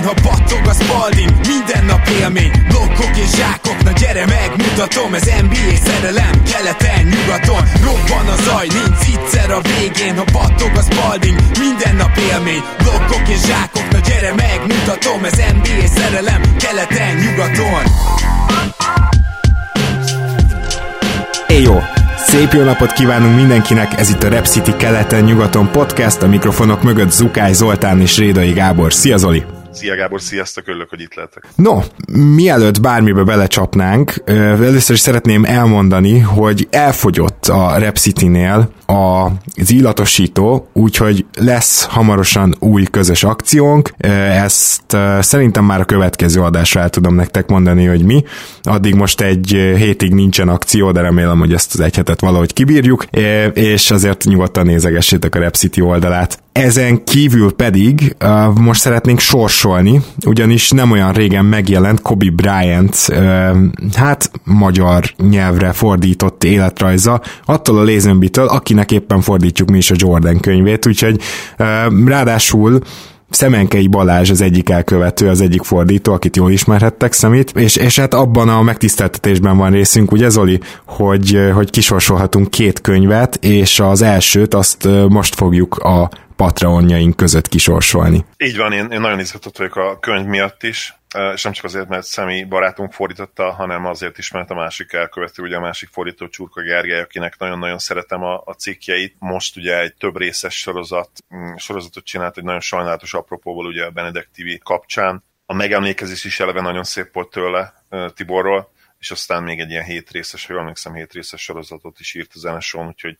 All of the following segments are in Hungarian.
dohány, ha battog a Spalding, minden nap élmény, blokkok és zsákok, na gyere megmutatom, ez NBA szerelem, keleten, nyugaton, robban a zaj, nincs egyszer a végén, ha battog a Spalding, minden nap élmény, blokkok és zsákok, na gyere megmutatom, ez NBA szerelem, keleten, nyugaton. Éjjó! Szép jó napot kívánunk mindenkinek, ez itt a RepCity keleten-nyugaton podcast, a mikrofonok mögött Zukai Zoltán és Rédai Gábor. Szia Zoli! Szia Gábor, sziasztok, örülök, hogy itt lehetek. No, mielőtt bármibe belecsapnánk, először is szeretném elmondani, hogy elfogyott a RepCity-nél az illatosító, úgyhogy lesz hamarosan új közös akciónk. Ezt szerintem már a következő adásra el tudom nektek mondani, hogy mi. Addig most egy hétig nincsen akció, de remélem, hogy ezt az egy hetet valahogy kibírjuk, és azért nyugodtan nézegessétek a RepCity oldalát. Ezen kívül pedig most szeretnénk sorsolni, ugyanis nem olyan régen megjelent Kobe Bryant magyar nyelvre fordított életrajza, attól a Lazenby-től, akinek éppen fordítjuk mi is a Jordan könyvét, úgyhogy ráadásul Szemenkei Balázs az egyik elkövető, az egyik fordító, akit jól ismerhettek, Szemét, és hát abban a megtiszteltetésben van részünk, ugye Zoli, hogy kisorsolhatunk két könyvet, és az elsőt azt most fogjuk a Patreonjaink között kisorsolni. Így van, én nagyon izgatott vagyok a könyv miatt is, és nem csak azért, mert Szemi barátunk fordította, hanem azért is, mert a másik elkövető, ugye a másik fordító Csurka Gergely, akinek nagyon-nagyon szeretem a cikkjeit. Most ugye egy több részes sorozatot csinált, egy nagyon sajnálatos apropóval ugye a Benedek Tibi kapcsán. A megemlékezés is eleve nagyon szép volt tőle, Tiborról, és aztán még egy ilyen 7 részes, ha jól emlékszem, 7 részes sorozatot is írt a Zeneson, úgyhogy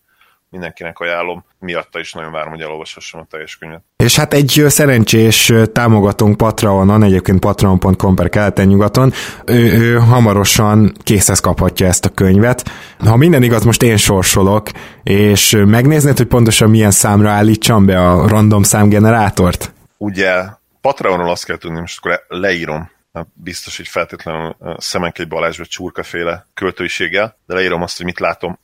mindenkinek ajánlom, miatta is nagyon várom, hogy elolvashassam a teljes könyvet. És hát egy szerencsés támogatónk Patreonon, egyébként patreon.com/keleten-nyugaton, ő hamarosan készhez kaphatja ezt a könyvet. Ha minden igaz, most én sorsolok, és megnéznéd, hogy pontosan milyen számra állítsam be a random számgenerátort? Ugye Patreonról azt kell tudni, most akkor leírom, biztos, hogy feltétlenül Szemenkei Balázs vagy Csurkaféle költőiséggel, de leírom azt, hogy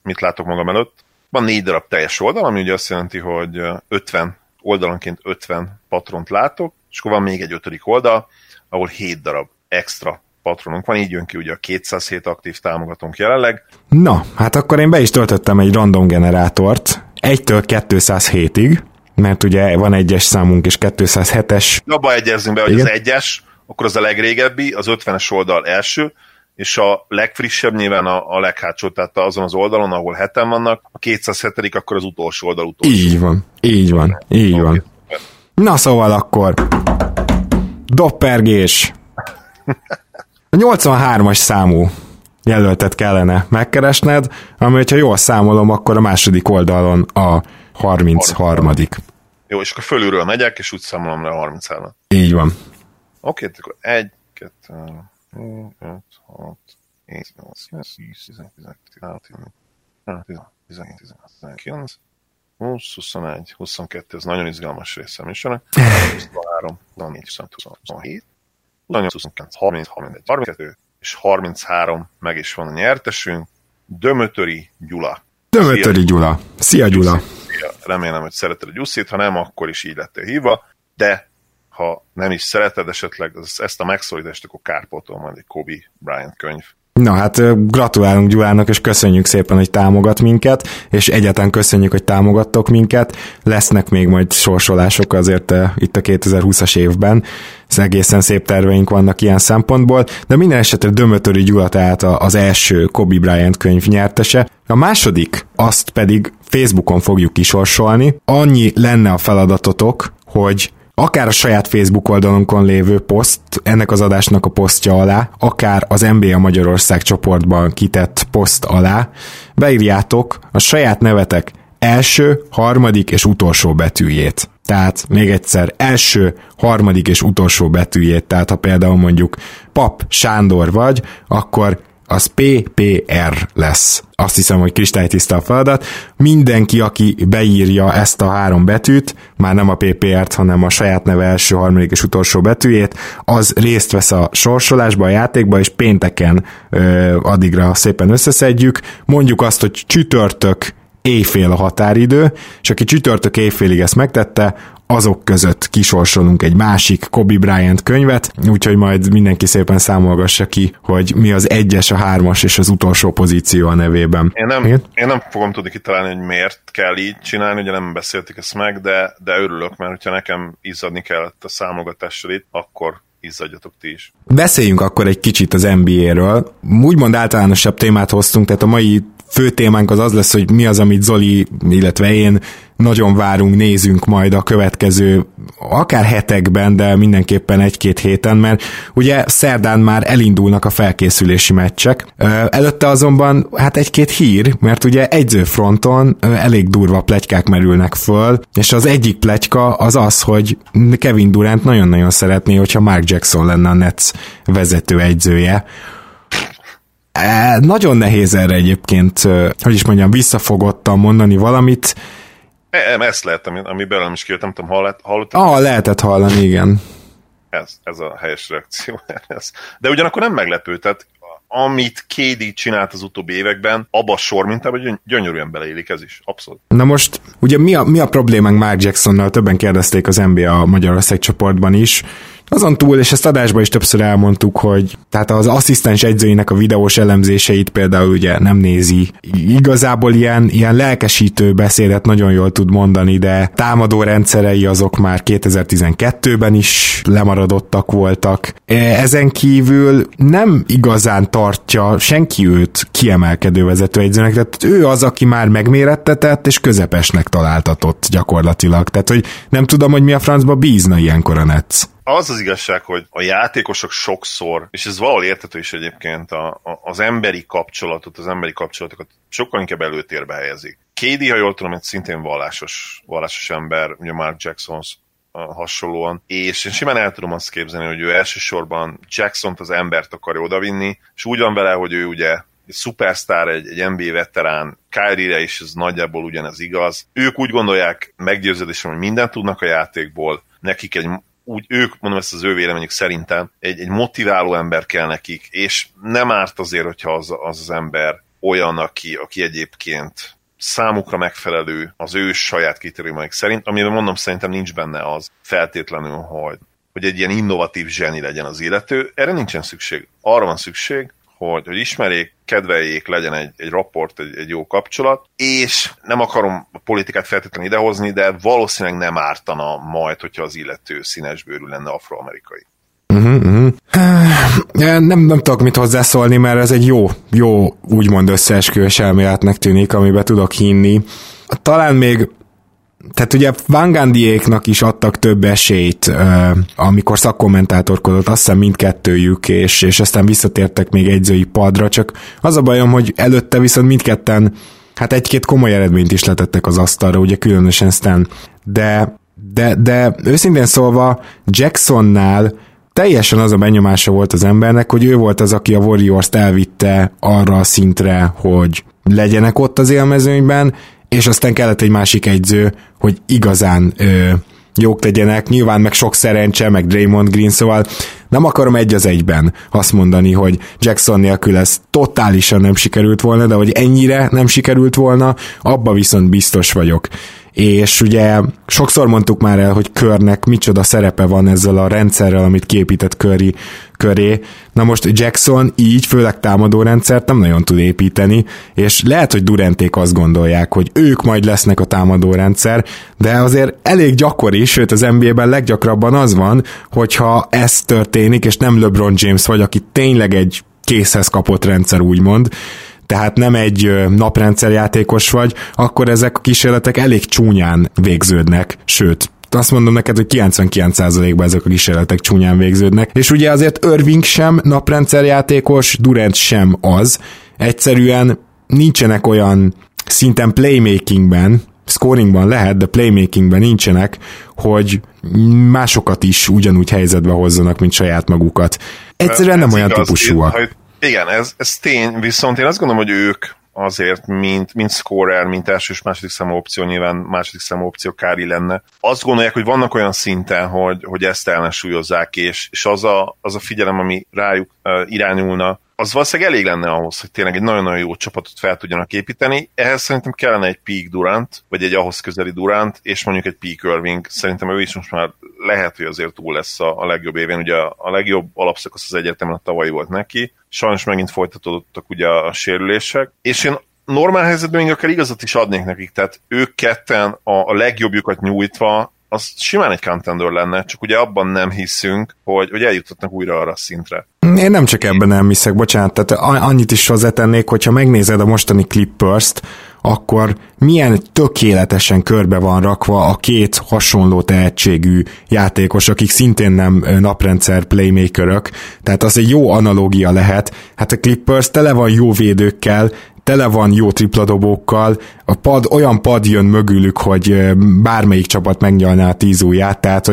mit látok magam előtt. Van 4 darab teljes oldal, ami ugye azt jelenti, hogy 50 oldalonként 50 patront látok, és akkor van még egy 5. oldal, ahol 7 darab extra patronunk van, így jön ki ugye a 207 aktív támogatónk jelenleg. Na, hát akkor én be is töltöttem egy random generátort, 1-től 207-ig, mert ugye van 1-es számunk és 207-es. Abba egyezünk be, hogy igen? Az 1-es, akkor az a legrégebbi, az 50-es oldal első, és a legfrissebb nyilván a leghátsó, tehát azon az oldalon, ahol 7-en vannak, a 207. akkor az utolsó oldal utolsó. Így van. Na szóval akkor, doppergés. A 83-as számú jelöltet kellene megkeresned, ami, ha jól számolom, akkor a második oldalon a 33. Jó, és akkor fölülről megyek, és úgy számolom le a 33-at. Így van. Oké, akkor 1, 2, 5, 6, 7, 8, 9, 10, 11, 12, ez nagyon izgalmas része a műsornak. 23, 24, 27, 28, 29, 30, 31, 32, és 33, meg is van a nyertesünk, Dömötöri Gyula. Szia Gyula! Szia. Remélem, hogy szereted a gyuszit, ha nem, akkor is így lettél hívva, de ha nem is szereted esetleg ezt a megszólítást, akkor kárpótol majd egy Kobe Bryant könyv. Na hát gratulálunk Gyulának, és köszönjük szépen, hogy támogat minket, és egyáltalán köszönjük, hogy támogattok minket. Lesznek még majd sorsolások azért itt a 2020-as évben. Ez egészen szép terveink vannak ilyen szempontból, de minden esetre Dömötöri Gyula tehát az első Kobe Bryant könyv nyertese. A második, azt pedig Facebookon fogjuk kisorsolni. Annyi lenne a feladatotok, hogy akár a saját Facebook oldalunkon lévő poszt, ennek az adásnak a posztja alá, akár az NBA Magyarország csoportban kitett poszt alá, beírjátok a saját nevetek első, harmadik és utolsó betűjét. Tehát még egyszer, első, harmadik és utolsó betűjét, tehát ha például mondjuk Pap Sándor vagy, akkor az PPR lesz. Azt hiszem, hogy kristálytiszta a feladat. Mindenki, aki beírja ezt a 3 betűt, már nem a PPR-t, hanem a saját neve első, harmadik és utolsó betűjét, az részt vesz a sorsolásba, a játékba, és pénteken addigra szépen összeszedjük. Mondjuk azt, hogy csütörtök éjfél a határidő, és aki csütörtök éjfélig ezt megtette, azok között kisorsolunk egy másik Kobe Bryant könyvet, úgyhogy majd mindenki szépen számolgassa ki, hogy mi az egyes, a hármas és az utolsó pozíció a nevében. Én nem fogom tudni kitalálni, hogy miért kell így csinálni, ugye nem beszéltük ezt meg, de örülök, mert hogyha nekem izzadni kellett a számogatással itt, akkor izzadjatok ti is. Beszéljünk akkor egy kicsit az NBA-ről. Úgymond általánosabb témát hoztunk, tehát a mai fő témánk az lesz, hogy mi az, amit Zoli, illetve én nagyon várunk, nézünk majd a következő akár hetekben, de mindenképpen egy-két héten, mert ugye szerdán már elindulnak a felkészülési meccsek. Előtte azonban hát egy-két hír, mert ugye edzőfronton elég durva pletykák merülnek föl, és az egyik pletyka az az, hogy Kevin Durant nagyon-nagyon szeretné, hogyha Mark Jackson lenne a Nets vezető edzője. Nagyon nehéz erre egyébként, hogy is mondjam, visszafogottan mondani valamit. Ezt lehet, ami belőlem is kijött, nem tudom, hallottam. Lehetett hallani, igen. Ez a helyes reakció. De ugyanakkor nem meglepő, tehát amit KD csinált az utóbbi években, abba a sor mintában gyönyörűen beleélik ez is, abszolút. Na most, ugye mi a problémánk Mark Jacksonnal? Többen kérdezték az NBA Magyarország csoportban is. Azon túl, és ezt adásban is többször elmondtuk, hogy tehát az asszisztens edzőinek a videós elemzéseit például ugye nem nézi. Igazából ilyen lelkesítő beszédet nagyon jól tud mondani, de támadó rendszerei azok már 2012-ben is lemaradottak voltak. Ezen kívül nem igazán tartja senki őt kiemelkedő vezetőedzőnek, tehát ő az, aki már megmérettetett és közepesnek találtatott gyakorlatilag. Tehát, hogy nem tudom, hogy mi a francba bízna ilyenkor a Nets. Az az igazság, hogy a játékosok sokszor, és ez valahol érthető is egyébként, az emberi kapcsolatot, az emberi kapcsolatokat sokkal inkább előtérbe helyezik. KD, ha jól tudom, egy szintén vallásos ember, ugye Mark Jacksonhoz hasonlóan, és én simán el tudom azt képzelni, hogy ő elsősorban Jacksont, az embert akarja odavinni, és úgy van vele, hogy ő ugye egy szupersztár, egy NBA veterán, Kyrie-re is ez nagyjából ugyanez igaz. Ők úgy gondolják, meggyőződésem, hogy mindent tudnak a játékból, nekik ők, mondom ezt az ő véleményük szerintem, egy motiváló ember kell nekik, és nem árt azért, hogyha az ember olyan, aki egyébként számukra megfelelő az ő saját kritériumaik szerint, amiben mondom, szerintem nincs benne az feltétlenül, hogy egy ilyen innovatív zseni legyen az illető. Erre nincsen szükség. Arra van szükség, hogy ismerjék, kedveljék, legyen egy raport, egy jó kapcsolat, és nem akarom a politikát feltétlenül idehozni, de valószínűleg nem ártana majd, hogyha az illető színesbőrű lenne afroamerikai. Nem tudok mit hozzászólni, mert ez egy jó úgymond összeesküvés elméletnek tűnik, amiben tudok hinni. Talán még tehát ugye Van Gundyéknak is adtak több esélyt, amikor szakkommentátorkodott, azt hiszem mindkettőjük, és aztán visszatértek még egyzői padra, csak az a bajom, hogy előtte viszont mindketten, hát egy-két komoly eredményt is letettek az asztalra, ugye különösen Stan, de őszintén szólva Jacksonnál teljesen az a benyomása volt az embernek, hogy ő volt az, aki a Warriors-t elvitte arra a szintre, hogy legyenek ott az élmezőnyben, és aztán kellett egy másik edző, hogy igazán jók legyenek, nyilván meg sok szerencse, meg Draymond Green, szóval nem akarom egy az egyben azt mondani, hogy Jackson nélkül ez totálisan nem sikerült volna, de hogy ennyire nem sikerült volna, abba viszont biztos vagyok. És ugye sokszor mondtuk már el, hogy Körnek micsoda szerepe van ezzel a rendszerrel, amit képített Curry köré. Na most Jackson így, főleg támadó rendszert nem nagyon tud építeni, és lehet, hogy Duranték azt gondolják, hogy ők majd lesznek a támadó rendszer, de azért elég gyakori, sőt az NBA-ben leggyakrabban az van, hogyha ez történik, és nem LeBron James vagy, aki tényleg egy készhez kapott rendszer úgymond, tehát nem egy naprendszerjátékos vagy, akkor ezek a kísérletek elég csúnyán végződnek, sőt, azt mondom neked, hogy 99%-ban ezek a kísérletek csúnyán végződnek, és ugye azért Irving sem naprendszerjátékos, Durant sem az, egyszerűen nincsenek olyan szinten playmakingben, scoringban lehet, de playmakingben nincsenek, hogy másokat is ugyanúgy helyzetbe hozzanak, mint saját magukat. Egyszerűen nem olyan típusúak. Igen, ez tény, viszont én azt gondolom, hogy ők azért, mint scorer, mint első és második számú opció, nyilván második számú opció Kári lenne. Azt gondolják, hogy vannak olyan szinten, hogy ezt ellensúlyozzák, és az a figyelem, ami rájuk irányulna, az valószínűleg elég lenne ahhoz, hogy tényleg egy nagyon-nagyon jó csapatot fel tudjanak építeni. Ehhez szerintem kellene egy peak Durant, vagy egy ahhoz közeli Durant, és mondjuk egy peak Irving. Szerintem ő is most már lehet, hogy azért túl lesz a legjobb évén. Ugye a legjobb alapszakasz az egyetemen a tavalyi volt neki. Sajnos megint folytatódottak ugye a sérülések. És én normál helyzetben még akár igazat is adnék nekik. Tehát ők ketten a legjobbjukat nyújtva, az simán egy contender lenne, csak ugye abban nem hiszünk, hogy eljuthatnak újra arra a szintre. Én nem csak ebben nem hiszek, bocsánat, tehát annyit is hozzátennék, hogyha megnézed a mostani Clippers-t, akkor milyen tökéletesen körbe van rakva a két hasonló tehetségű játékos, akik szintén nem naprendszer playmakerök, tehát az egy jó analógia lehet. Hát a Clippers tele van jó védőkkel, tele van jó tripladobókkal, a pad, olyan pad jön mögülük, hogy bármelyik csapat megnyalná a 10 ujját, tehát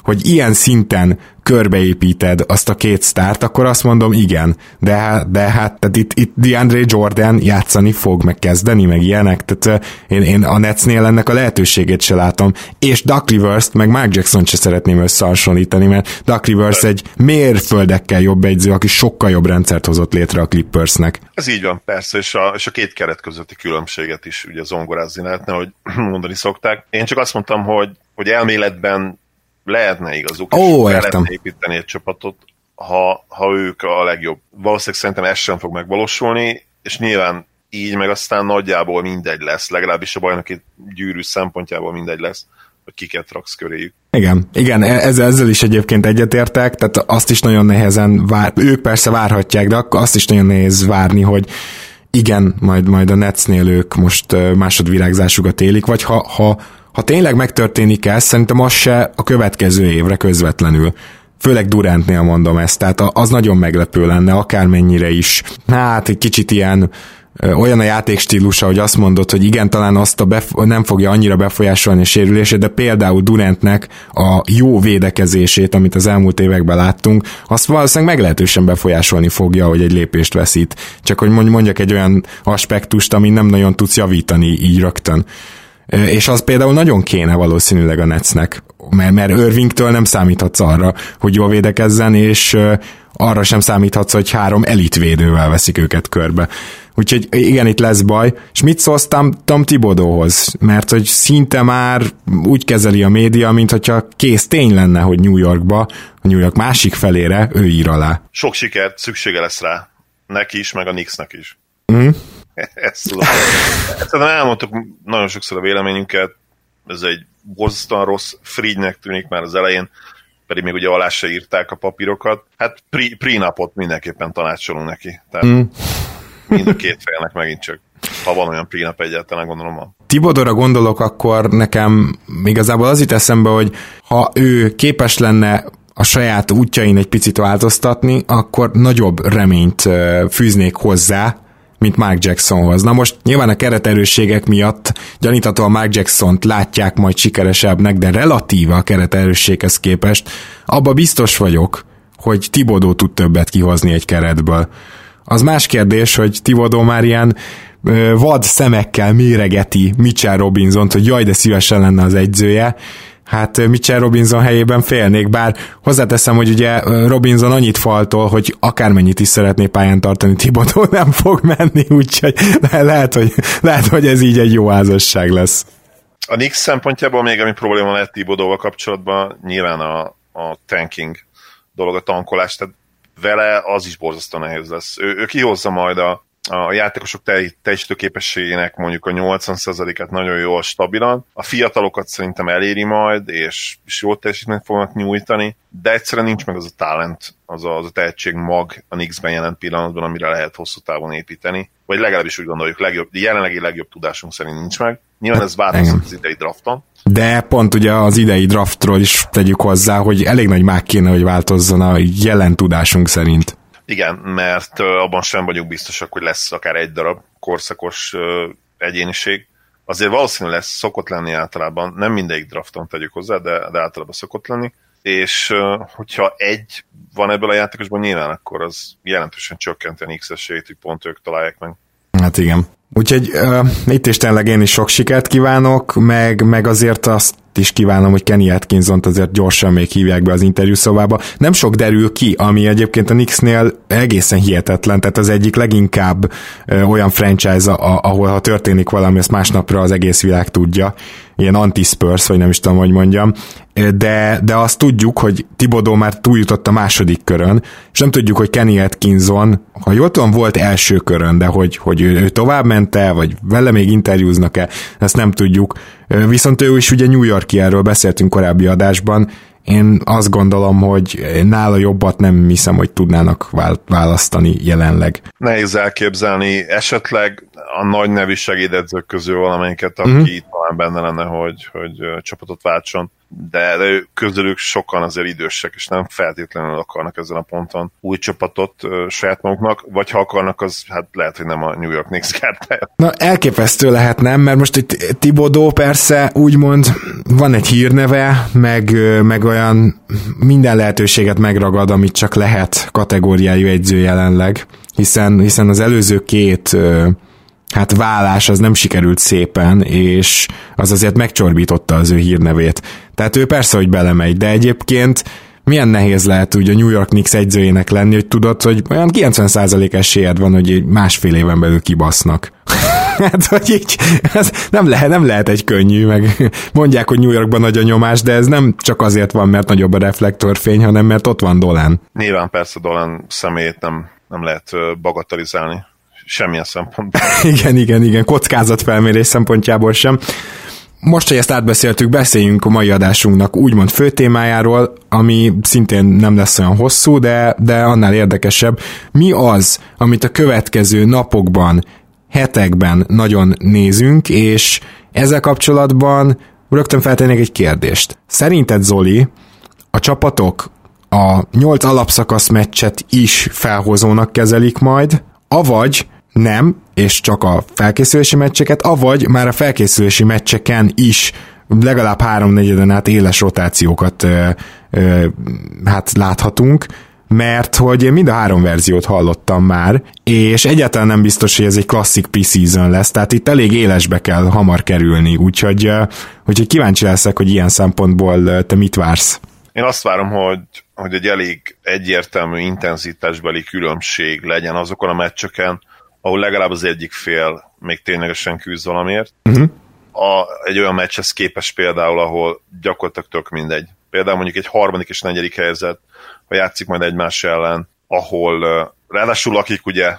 hogy ilyen szinten körbeépíted azt a két sztárt, akkor azt mondom, igen, de hát tehát itt DeAndre Jordan játszani fog, meg kezdeni, meg ilyenek, tehát én a Netsnél ennek a lehetőségét se látom, és Doc Rivers-t, meg Mark Jackson-t se szeretném összehasonlítani, mert Doc Rivers egy mérföldekkel jobb edző, aki sokkal jobb rendszert hozott létre a Clippersnek. Ez így van, persze, és a két keret közötti különbséget is ugye zongorázni lehetne, hogy mondani szokták. Én csak azt mondtam, hogy elméletben lehetne igazuk, és lehetne építeni egy csapatot, ha ők a legjobb. Valószínűleg szerintem ez sem fog megvalósulni, és nyilván így meg aztán nagyjából mindegy lesz, legalábbis a bajnoki gyűrű szempontjából mindegy lesz, hogy kiket raksz köréjük. Igen, ezzel is egyébként egyetértek, tehát azt is nagyon nehezen ők persze várhatják, de azt is nagyon nehéz várni, hogy igen, majd a Netsnél ők most másodvirágzásukat élik, vagy ha tényleg megtörténik ez, szerintem az se a következő évre közvetlenül. Főleg Durantnél mondom ezt, tehát az nagyon meglepő lenne, akármennyire is. Hát egy kicsit ilyen olyan a játékstílusa, hogy azt mondod, hogy igen, talán azt nem fogja annyira befolyásolni a sérülését, de például Durantnek a jó védekezését, amit az elmúlt években láttunk, azt valószínűleg meglehetősen befolyásolni fogja, hogy egy lépést veszít. Csak hogy mondjak egy olyan aspektust, ami nem nagyon tudsz javítani így rögtön. És az például nagyon kéne valószínűleg a Netsnek, mert Irvingtől nem számíthatsz arra, hogy jól védekezzen, és arra sem számíthatsz, hogy 3 elitvédővel veszik őket körbe. Úgyhogy igen, itt lesz baj. És mit szólsz Tom Thibodeauhoz? Mert hogy szinte már úgy kezeli a média, mintha kész tény lenne, hogy New Yorkba, a New York másik felére ő ír alá. Sok sikert, szüksége lesz rá. Neki is, meg a Knicksnek is. Ezt tudom. Szerintem elmondtuk nagyon sokszor a véleményünket, ez egy borzasztóan rossz, Friednek tűnik már az elején, pedig még ugye alá se írták a papírokat. Hát pre-napot mindenképpen tanácsolunk neki. Tehát mind a két félnek megint csak. Ha van olyan pre-nap egyáltalán, gondolom van. Thibodeaura gondolok, akkor nekem igazából az itt eszembe, hogy ha ő képes lenne a saját útjain egy picit változtatni, akkor nagyobb reményt fűznék hozzá, mint Mark Jacksonhoz. Na most nyilván a kereterősségek miatt gyaníthatóan Mark Jacksont látják majd sikeresebbnek, de relatíve a kereterősséghez képest abba biztos vagyok, hogy Thibodeau tud többet kihozni egy keretből. Az más kérdés, hogy Thibodeau már ilyen vad szemekkel méregeti Mitchell Robinsont, hogy jaj, de szívesen lenne az edzője. Hát Mitchell Robinson helyében félnék, bár hozzáteszem, hogy ugye Robinson annyit faltol, hogy akármennyit is szeretné pályán tartani, Thibodeau nem fog menni, úgyhogy lehet, hogy ez így egy jó házasság lesz. A Knicks szempontjából még ami probléma lehet Thibodeauval kapcsolatban, nyilván a tanking dolog, a tankolás, tehát vele az is borzasztóan nehéz lesz. Ő kihozza majd a játékosok teljesítő képességének mondjuk a 80%-át nagyon jól stabilan. A fiatalokat szerintem eléri majd, és jó teljesítményt fognak nyújtani, de egyszerűen nincs meg az a talent, az a tehetség mag a Knicksben jelen pillanatban, amire lehet hosszú távon építeni. Vagy legalábbis úgy gondoljuk, jelenlegi legjobb tudásunk szerint nincs meg. Nyilván ez változtat az idei drafton. De pont ugye az idei draftról is tegyük hozzá, hogy elég nagy mág kéne, hogy változzon a jelen tudásunk szerint. Igen, mert abban sem vagyunk biztosak, hogy lesz akár egy darab korszakos egyéniség. Azért valószínűleg lesz, szokott lenni általában, nem mindegyik drafton tegyük hozzá, de általában szokott lenni, és hogyha egy van ebből a játékosban, nyilván akkor az jelentősen csökkenteni X esélyt, hogy pont ők találják meg. Hát igen. Úgyhogy itt is tényleg én is sok sikert kívánok, meg azért azt is kívánom, hogy Kenny Atkinsont azért gyorsan még hívják be az interjúszobába. Nem sok derül ki, ami egyébként a Knicksnél egészen hihetetlen, tehát az egyik leginkább olyan franchise, ahol ha történik valami, ezt másnapra az egész világ tudja, ilyen anti-Spurs, vagy nem is tudom, hogy mondjam, de azt tudjuk, hogy Thibodeau már túljutott a második körön, és nem tudjuk, hogy Kenny Atkinson, ha jól tudom, volt első körön, de hogy ő tovább ment-e, vagy vele még interjúznak-e, ezt nem tudjuk. Viszont ő is ugye New York-i, erről beszéltünk korábbi adásban, én azt gondolom, hogy nála jobbat nem hiszem, hogy tudnának választani jelenleg. Nehéz elképzelni, esetleg a nagy nevű segédedzők közül valamelyiket, aki talán benne lenne, hogy csapatot váltson, de ő közülük sokan azért idősek, és nem feltétlenül akarnak ezen a ponton új csapatot saját maguknak, vagy ha akarnak, az hát lehet, hogy nem a New York Knicks kártája. Na, elképesztő lehet, nem? Mert most itt Thibodeau persze úgymond van egy hírneve, meg olyan minden lehetőséget megragad, amit csak lehet kategóriájú edző jelenleg, hiszen az előző két válás az nem sikerült szépen, és az azért megcsorbította az ő hírnevét. Tehát ő persze, hogy belemegy, de egyébként milyen nehéz lehet úgy a New York Knicks edzőjének lenni, hogy tudod, hogy olyan 90% esélyed van, hogy másfél éven belül kibasznak. Hát, hogy így, ez nem lehet egy könnyű, meg mondják, hogy New Yorkban nagy a nyomás, de ez nem csak azért van, mert nagyobb a reflektorfény, hanem mert ott van Dolan. Nyilván persze Dolan személyét nem lehet bagatelizálni. Semmilyen szempontból. Igen, kockázatfelmérés szempontjából sem. Most, hogy ezt átbeszéltük, beszéljünk a mai adásunknak úgymond fő témájáról, ami szintén nem lesz olyan hosszú, de annál érdekesebb. Mi az, amit a következő napokban, hetekben nagyon nézünk, és ezzel kapcsolatban rögtön feltennék egy kérdést. Szerinted, Zoli, a csapatok a 8 alapszakasz meccset is felhozónak kezelik majd, avagy nem, és csak a felkészülési meccseket, avagy már a felkészülési meccseken is legalább 3/4 át éles rotációkat láthatunk, mert hogy mind a 3 verziót hallottam már, és egyáltalán nem biztos, hogy ez egy klasszik preseason lesz, tehát itt elég élesbe kell hamar kerülni, úgyhogy kíváncsi leszek, hogy ilyen szempontból te mit vársz. Én azt várom, hogy egy elég egyértelmű intenzitásbeli különbség legyen azokon a meccseken, ahol legalább az egyik fél még ténylegesen küzd valamiért. Egy olyan meccshez képest például, ahol gyakorlatilag tök mindegy. Például mondjuk egy 3. és 4. helyzet, ha játszik majd egymás ellen, ahol ráadásul lakik, ugye,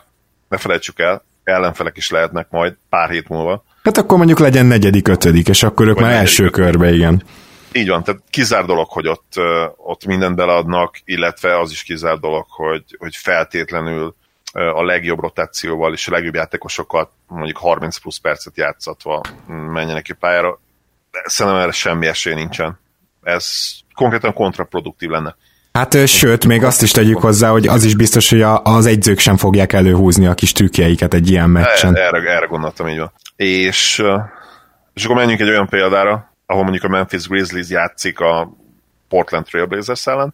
ne felejtsük el, ellenfelek is lehetnek majd pár hét múlva. Hát akkor mondjuk legyen 4., 5, és akkor ők már első körbe, igen. Így van, tehát kizár dolog, hogy ott mindent beleadnak, illetve az is kizár dolog, hogy feltétlenül a legjobb rotációval és a legjobb játékosokat mondjuk 30 plusz percet játszatva menjenek ki pályára. De szerintem erre semmi esély nincsen. Ez konkrétan kontraproduktív lenne. Hát sőt, még azt is tegyük hozzá, hogy az is biztos, hogy az egyzők sem fogják előhúzni a kis trükkjeiket egy ilyen meccsen. Erre gondoltam, így van. És akkor menjünk egy olyan példára, ahol mondjuk a Memphis Grizzlies játszik a Portland Trailblazers ellen,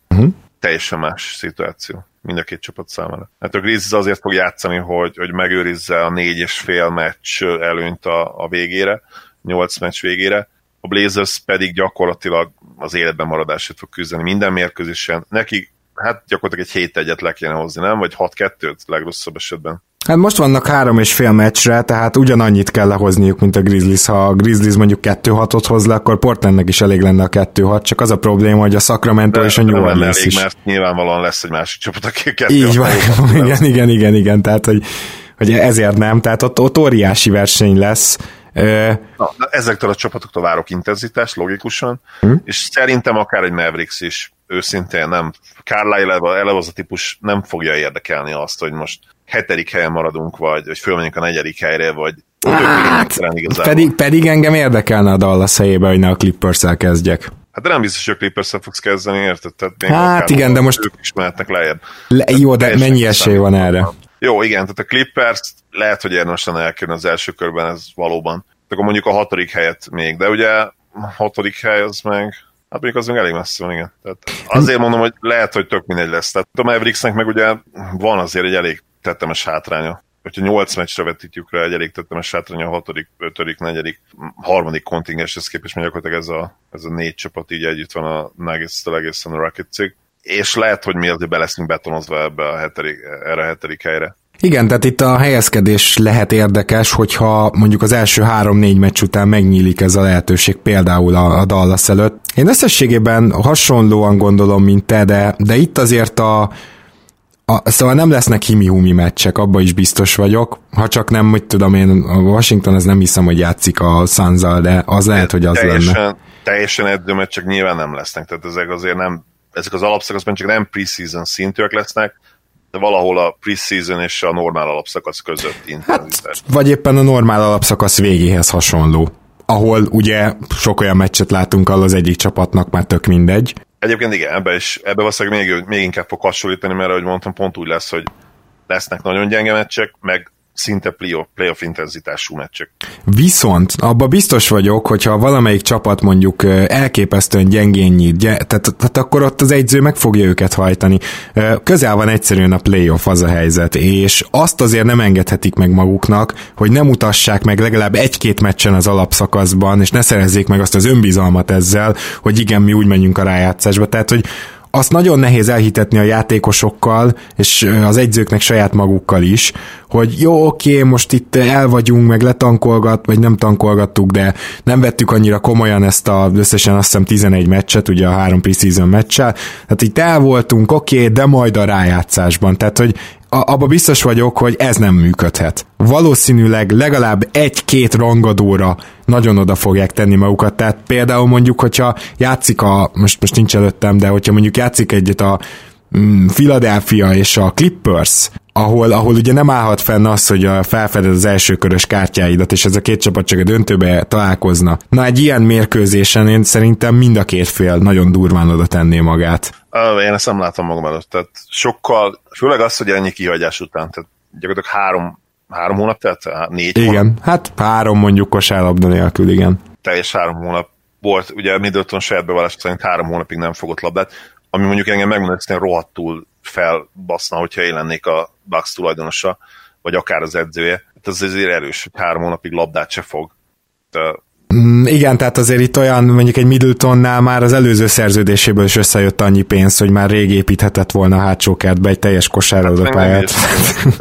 teljesen más szituáció mind a két csapat számára. Hát a Grizzlies azért fog játszani, hogy megőrizze a 4,5 meccs előnyt a végére, 8 meccs végére, a Blazers pedig gyakorlatilag az életben maradásért fog küzdeni minden mérkőzésen. Neki hát gyakorlatilag egy 7-1-et le kéne hozni, nem? Vagy 6-2-t legrosszabb esetben. Hát most vannak 3,5 meccsre, tehát ugyanannyit kell lehozniuk, mint a Grizzlies. Ha a Grizzlies mondjuk 2-6-ot hoz le, akkor Portlandnek is elég lenne a 2-6, csak az a probléma, hogy a Sacramento és a New Orleans is. Mert nyilvánvalóan lesz egy másik csapat, aki 2-6. Így van, igen, tehát hogy ezért nem, tehát ott óriási verseny lesz. Na, ezektől a csapatoktól várok intenzitást, logikusan, és szerintem akár egy Mavericks is, őszintén nem. Carlisle eleve az a típus, nem fogja érdekelni azt, hogy most 7. helyen maradunk, vagy fölmenjünk a 4. helyre, vagy pedig engem érdekelne a Dallas helyébe, hogy ne a Clippers-el kezdjek. Hát de nem biztos, hogy a Clippers-el fogsz kezdeni, érted? Tehát hát igen, de most ők is mehetnek lejjebb. Jó, de mennyi esély van erre? Jó, igen, tehát a Clippers lehet, hogy érdemes lenne elkerülni az első körben, ez valóban. Tehát akkor mondjuk a 6. helyet még, de ugye a 6. hely az meg... Hát mondjuk az még elég messze van, igen. Tehát azért mondom, hogy lehet, hogy tök mindegy lesz. Tehát a Mavericksnek meg ugye van azért egy elég tetemes hátránya. hogyha 8 meccsre vetítjük rá egy elég tetemes hátrány a 6., 5., 4., 3. kontingenshez képest, mert gyakorlatilag ez a 4 csapat így együtt van a Nuggets-től egészen a Rocketsig, és lehet, hogy miért be leszünk betonozva erre a 7. helyre. Igen, tehát itt a helyezkedés lehet érdekes, hogyha mondjuk az első 3-4 meccs után megnyílik ez a lehetőség például a Dallas előtt. Én összességében hasonlóan gondolom, mint te, de itt azért szóval nem lesznek himi-humi meccsek, abban is biztos vagyok, ha csak nem, hogy tudom én, a Washington, ez nem hiszem, hogy játszik a Suns-zal, de az lehet, hogy az lenne. Teljesen edző meccsek nyilván nem lesznek, tehát ezek azért nem, ezek az alapszakaszban csak nem pre-season szintűek lesznek, de valahol a pre-season és a normál alapszakasz között intenzitás. Hát, vagy éppen a normál alapszakasz végéhez hasonló, ahol ugye sok olyan meccset látunk, ahol az egyik csapatnak már tök mindegy. Egyébként igen, ebbe valószínűleg még inkább fog hasonlítani, mert ahogy mondtam, pont úgy lesz, hogy lesznek nagyon gyenge meccsek, meg szinte playoff intenzitású meccsek. Viszont abba biztos vagyok, hogyha valamelyik csapat mondjuk elképesztően gyengén nyit, tehát akkor ott az edző meg fogja őket hajtani. Közel van egyszerűen a playoff, az a helyzet, és azt azért nem engedhetik meg maguknak, hogy nem mutassák meg legalább 1-2 meccsen az alapszakaszban, és ne szerezzék meg azt az önbizalmat ezzel, hogy igen, mi úgy menjünk a rájátszásba. Tehát, hogy azt nagyon nehéz elhitetni a játékosokkal, és az edzőknek saját magukkal is, hogy jó, oké, most itt el vagyunk, meg vagy nem tankolgattuk, de nem vettük annyira komolyan ezt a összesen azt hiszem 11 meccset, ugye a 3 pre-season meccsel, tehát itt el voltunk, oké, de majd a rájátszásban, tehát hogy abba biztos vagyok, hogy ez nem működhet. Valószínűleg legalább 1-2 rangadóra nagyon oda fogják tenni magukat, tehát például mondjuk, hogyha játszik most nincs előttem, de hogyha mondjuk játszik egyet a Philadelphia és a Clippers, ahol ugye nem állhat fenn az, hogy felfedez az elsőkörös kártyáidat, és ez a két csapat csak a döntőbe találkozna. Na, egy ilyen mérkőzésen én szerintem mind a két fél nagyon durván oda tenné magát. Én ezt nem látom magam előtt, tehát sokkal, főleg az, hogy ennyi kihagyás után, tehát gyakorlatilag három hónap, tehát 4 hónap. Igen, hát 3 mondjuk kosárlabda nélkül, igen. Teljes 3 hónap volt, ugye Middleton saját bevallása szerint 3 hónapig nem fogott labdát, ami mondjuk engem megmondani, hogy rohadtul felbaszna, hogyha én lennék a Bucks tulajdonosa, vagy akár az edzője. Hát ez azért erős, hogy 3 hónapig labdát se fog. Igen, tehát azért itt olyan, mondjuk egy Middletonnál már az előző szerződéséből is összejött annyi pénz, hogy már rég építhetett volna a hátsó kertbe egy teljes kosárlabdapályát. Hát,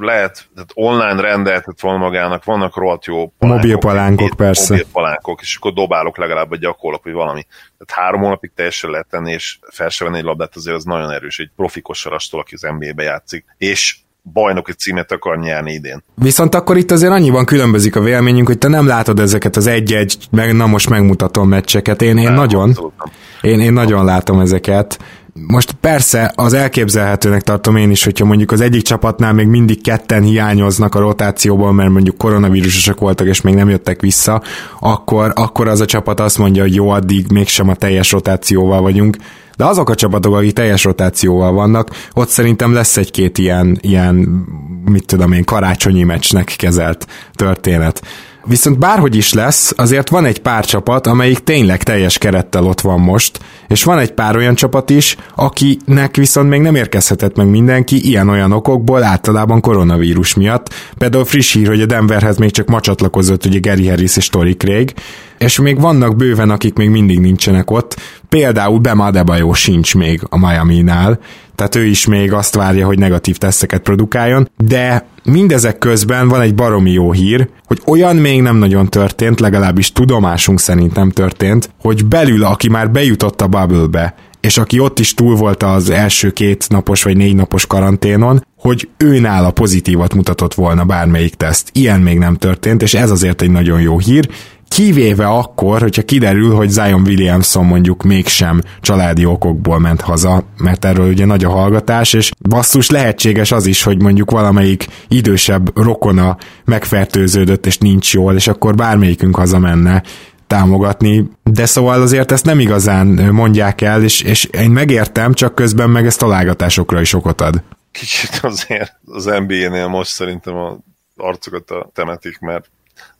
lehet, tehát online rendeltett volna magának, vannak rohadt jó palánkok. Mobilpalánkok, persze. Mobilpalánkok, és akkor dobálok legalább, vagy gyakorlok, vagy valami. Tehát 3 hónapig teljesen lehet tenni, és fel se venni egy labdát, azért az nagyon erős, egy profi kosarastól, aki az NBA-be játszik. És bajnoki címet akar nyerni idén. Viszont akkor itt azért annyiban különbözik a véleményünk, hogy te nem látod ezeket az 1-1, meg na most megmutatom meccseket. Én nagyon látom ezeket. Most persze az elképzelhetőnek tartom én is, hogyha mondjuk az egyik csapatnál még mindig 2 hiányoznak a rotációban, mert mondjuk koronavírusosok voltak, és még nem jöttek vissza, akkor az a csapat azt mondja, hogy jó, addig mégsem a teljes rotációval vagyunk. De azok a csapatok, akik teljes rotációval vannak, ott szerintem lesz 1-2 ilyen karácsonyi meccsnek kezelt történet. Viszont bárhogy is lesz, azért van egy pár csapat, amelyik tényleg teljes kerettel ott van most, és van egy pár olyan csapat is, akinek viszont még nem érkezhetett meg mindenki ilyen-olyan okokból, általában koronavírus miatt. Például friss hír, hogy a Denverhez még csak ma csatlakozott ugye Gary Harris és Torrey Craig, és még vannak bőven, akik még mindig nincsenek ott, például Bam Adebayo sincs még a Miami-nál, tehát ő is még azt várja, hogy negatív teszteket produkáljon, de mindezek közben van egy baromi jó hír, hogy olyan még nem nagyon történt, legalábbis tudomásunk szerint nem történt, hogy belül, aki már bejutott a bubble-be, és aki ott is túl volt az első 2 napos vagy 4 napos karanténon, hogy őnála pozitívat mutatott volna bármelyik teszt. Ilyen még nem történt, és ez azért egy nagyon jó hír, kivéve akkor, hogyha kiderül, hogy Zion Williamson mondjuk mégsem családi okokból ment haza, mert erről ugye nagy a hallgatás, és basszus lehetséges az is, hogy mondjuk valamelyik idősebb rokona megfertőződött, és nincs jól, és akkor bármelyikünk hazamenne támogatni, de szóval azért ezt nem igazán mondják el, és én megértem, csak közben meg ezt találgatásokra is okot ad. Kicsit azért az NBA-nél most szerintem az arcokat temetik, mert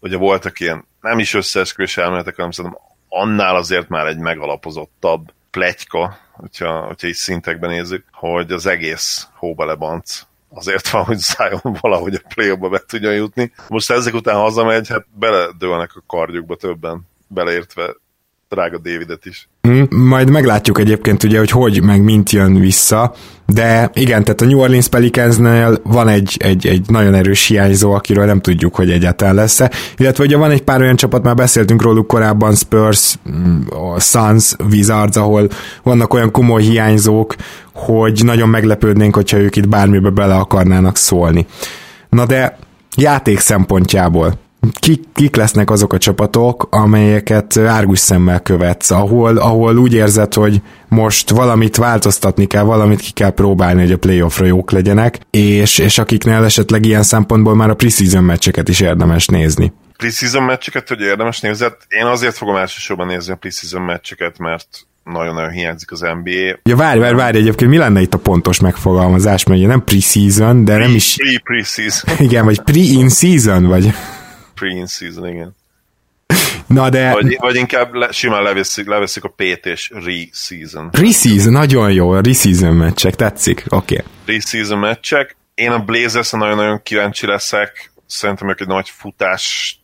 ugye voltak ilyen nem is összeesküvés elméletek, hanem szerintem annál azért már egy megalapozottabb pletyka, hogyha így szintekben nézzük, hogy az egész hóbelebanc azért van, hogy Zion valahogy a play-offba be tudjon jutni. Most ezek után hazamegy, hát beledőlnek a kardjukba többen, beleértve drága Davidet is. Majd meglátjuk egyébként ugye, hogy meg mint jön vissza, de igen, tehát a New Orleans Pelicansnél van egy nagyon erős hiányzó, akiről nem tudjuk, hogy egyáltalán lesz-e, illetve ugye van egy pár olyan csapat, már beszéltünk róluk korábban, Spurs, Suns, Wizards, ahol vannak olyan komoly hiányzók, hogy nagyon meglepődnénk, hogyha ők itt bármibe bele akarnának szólni. Na de játék szempontjából Kik lesznek azok a csapatok, amelyeket árgus szemmel követsz, ahol úgy érzed, hogy most valamit változtatni kell, valamit ki kell próbálni, hogy a playoffra jók legyenek, és akiknél esetleg ilyen szempontból már a preseason meccseket is érdemes nézni. Preseason meccseket, hogy érdemes nézed? Én azért fogom elsősorban nézni a preseason meccseket, mert nagyon-nagyon hiányzik az NBA. Ja, várj, egyébként mi lenne itt a pontos megfogalmazás, mert ugye nem preseason, de nem is... Pre-season. Igen, vagy pre-in-season, vagy... Pre-in-season, igen. Na de... Vagy inkább simán leveszik a P-t és re-season. Re-season, nagyon jó, a re-season meccsek, tetszik, oké. Okay. Re-season meccsek, én a Blazers-en nagyon-nagyon kíváncsi leszek, szerintem ők egy nagy futás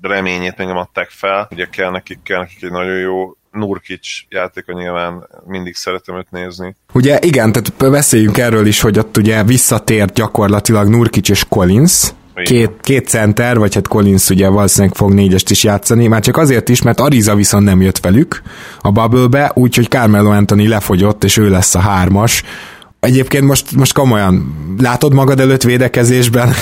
reményét engem adták fel, ugye kell nekik egy nagyon jó Nurkić játéka, nyilván mindig szeretem őt nézni. Ugye igen, tehát beszéljünk erről is, hogy ott ugye visszatért gyakorlatilag Nurkić és Collins, Két center, vagy hát Collins ugye valószínűleg fog négyest is játszani, már csak azért is, mert Ariza viszont nem jött velük a bubble-be, úgyhogy Carmelo Anthony lefogyott, és ő lesz a 3-as. Egyébként most komolyan látod magad előtt védekezésben?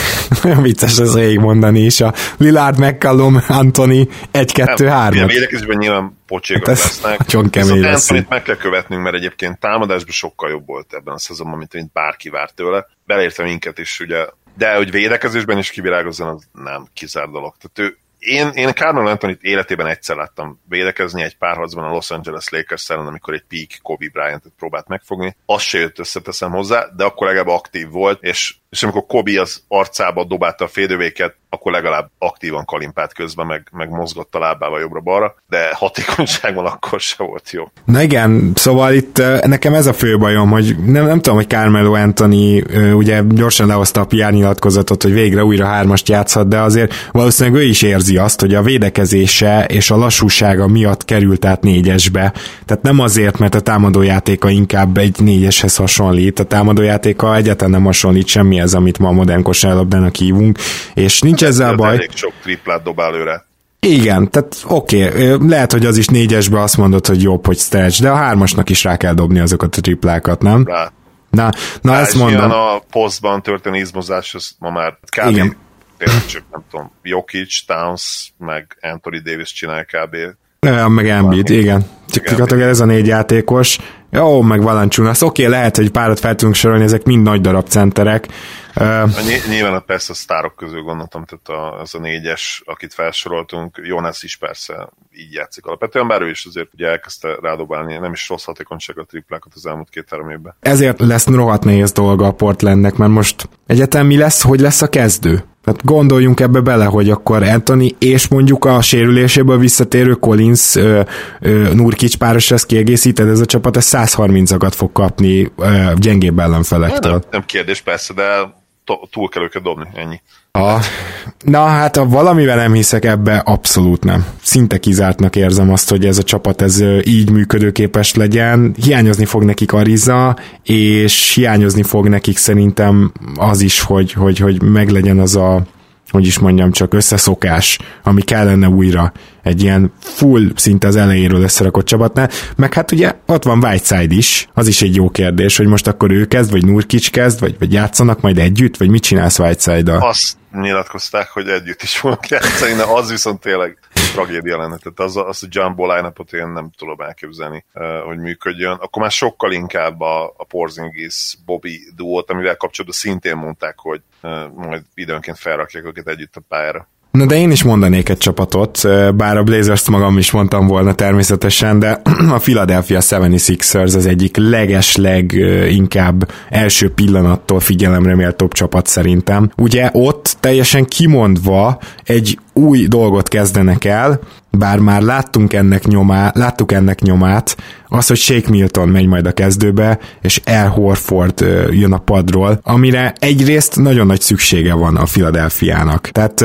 Olyan vicces ez rég mondani is. A Lillard, McCallum, Anthony 1-2-3. A védekezésben nyilván pocsékok hát lesznek. Nagyon kemény lesz. Anthony-t meg kell követnünk, mert egyébként támadásban sokkal jobb volt ebben a szezonban, mint bárki várt tőle. Beleértve minket is, ugye. De hogy védekezésben is kivirágozzon, az nem kizár dolog. Tehát én Carmelo Anthony-t életében egyszer láttam védekezni egy párharcban a Los Angeles Lakers ellen, amikor egy peak Kobe Bryant-et próbált megfogni. Az se jött össze, teszem hozzá, de akkor legalább aktív volt, és amikor Kobe az arcába dobálta a félővéket, akkor legalább aktívan kalimpált közben, meg mozgott a lábával jobbra-balra, de hatékonyságban akkor se volt jó. Na igen, szóval itt nekem ez a fő bajom, hogy nem tudom, hogy Carmelo Anthony ugye gyorsan lehozta a PR nyilatkozatot, hogy végre újra 3-ast játszhat, de azért valószínűleg ő is érzi azt, hogy a védekezése és a lassúsága miatt került át 4-esbe. Tehát nem azért, mert a támadójátéka inkább egy 4-eshez hasonlít, a támadójátéka egyáltalán nem hasonlít semmi ez, amit ma a modern kosárlabdának hívunk, és nincs ezzel baj. Elég sok triplát dobál őre. Igen, tehát oké, lehet, hogy az is 4-esbe azt mondod, hogy jobb, hogy stretch, de a 3-asnak is rá kell dobni azokat a triplákat, nem? Rá. Na ezt mondom. A posztban történő izmozás, az ma már kb. Igen. Tényleg csak nem tudom, Jokic, Towns, meg Anthony Davis csinál kb. Meg Embiid, igen. Csak ez a 4 játékos. Jó, meg Valanciunas. Oké, lehet, hogy párat fel tudunk sorolni, ezek mind nagy darab centerek. Nyilván persze a sztárok közül gondoltam, tehát az a 4-es, akit felsoroltunk, Jonas is persze így játszik alapvetően, bár ő is azért ugye elkezdte rádobálni, nem is rossz hatékonysággal triplákat az elmúlt 2-3 évben. Ezért lesz rohadt nehéz dolga a Portlandnek, mert most egyetem mi lesz, hogy lesz a kezdő? Tehát gondoljunk ebbe bele, hogy akkor Anthony és mondjuk a sérüléséből visszatérő Collins Nurkić páros lesz kiegészíted, ez a csapat 130-akat fog kapni gyengébb ellenfelektől. Nem kérdés persze, de túl kell őket dobni, ennyi. Na hát valamivel nem hiszek ebbe, abszolút nem. Szinte kizártnak érzem azt, hogy ez a csapat ez így működőképes legyen. Hiányozni fog nekik Ariza, és hiányozni fog nekik szerintem az is, hogy meglegyen az a, hogy is mondjam, csak összeszokás, ami kellene újra egy ilyen full szinte az elejéről összerakott csapatnál, meg hát ugye ott van Whiteside is, az is egy jó kérdés, hogy most akkor ő kezd, vagy Nurkić kezd, vagy játszanak majd együtt, vagy mit csinálsz Whiteside-dal? Azt nyilatkozták, hogy együtt is fognak játszani, de az viszont tényleg tragédia lenne, tehát az a jumbo line-upot én nem tudom elképzelni, hogy működjön. Akkor már sokkal inkább a Porzingis-Bobby duót, amivel kapcsolatban szintén mondták, hogy majd időnként felrakják őket együtt a pályára. Na de én is mondanék egy csapatot, bár a Blazers-t magam is mondtam volna természetesen, de a Philadelphia 76ers az egyik legesleg inkább első pillanattól figyelemre méltóbb csapat szerintem. Ugye ott teljesen kimondva egy új dolgot kezdenek el, bár már láttuk ennek nyomát, az, hogy Shake Milton megy majd a kezdőbe, és Al Horford jön a padról, amire egyrészt nagyon nagy szüksége van a Philadelphiának. Tehát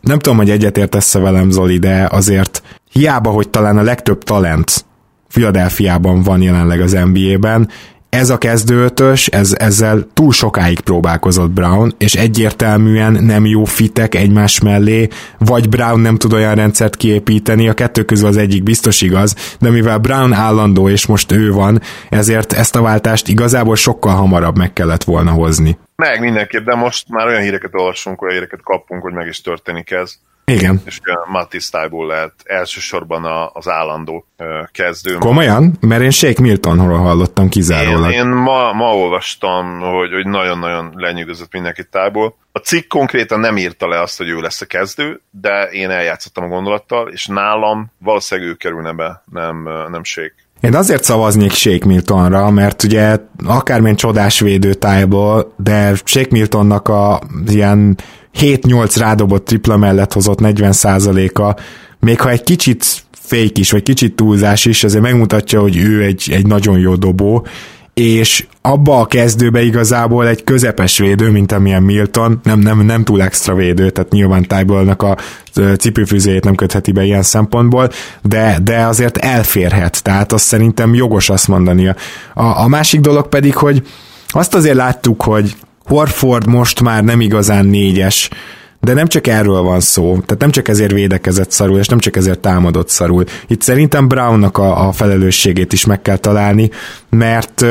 nem tudom, hogy egyetértesz-e velem, Zoli, de azért hiába, hogy talán a legtöbb talent Philadelphiában van jelenleg az NBA-ben, ez a kezdőötös, ezzel túl sokáig próbálkozott Brown, és egyértelműen nem jó fitek egymás mellé, vagy Brown nem tud olyan rendszert kiépíteni, a kettő közül az egyik biztos igaz, de mivel Brown állandó, és most ő van, ezért ezt a váltást igazából sokkal hamarabb meg kellett volna hozni. Meg mindenképp, de most már olyan híreket olvasunk, olyan híreket kapunk, hogy meg is történik ez. Igen. És Matisztályból lehet elsősorban az állandó kezdő. Komolyan? Mert én Shake Miltonról hallottam kizárólag. Én ma olvastam, hogy nagyon-nagyon lenyűgözött mindenki tájból. A cikk konkrétan nem írta le azt, hogy ő lesz a kezdő, de én eljátszottam a gondolattal, és nálam valószínűleg ő kerülne be, nem Shake. Én azért szavaznék Shake Miltonra, mert ugye akármilyen csodás védőtájból, de Shake Miltonnak a ilyen 7-8 rádobott tripla mellett hozott 40%-a, még ha egy kicsit fake is, vagy kicsit túlzás is, azért megmutatja, hogy ő egy nagyon jó dobó, és abba a kezdőbe igazából egy közepes védő, mint amilyen Milton, nem túl extra védő, tehát nyilván Tybalnak a cipőfűzéjét nem kötheti be ilyen szempontból, de azért elférhet, tehát azt szerintem jogos azt mondania. A másik dolog pedig, hogy azt azért láttuk, hogy Horford most már nem igazán négyes, de nem csak erről van szó, tehát nem csak ezért védekezett szarul, és nem csak ezért támadott szarul. Itt szerintem Brownnak a felelősségét is meg kell találni, mert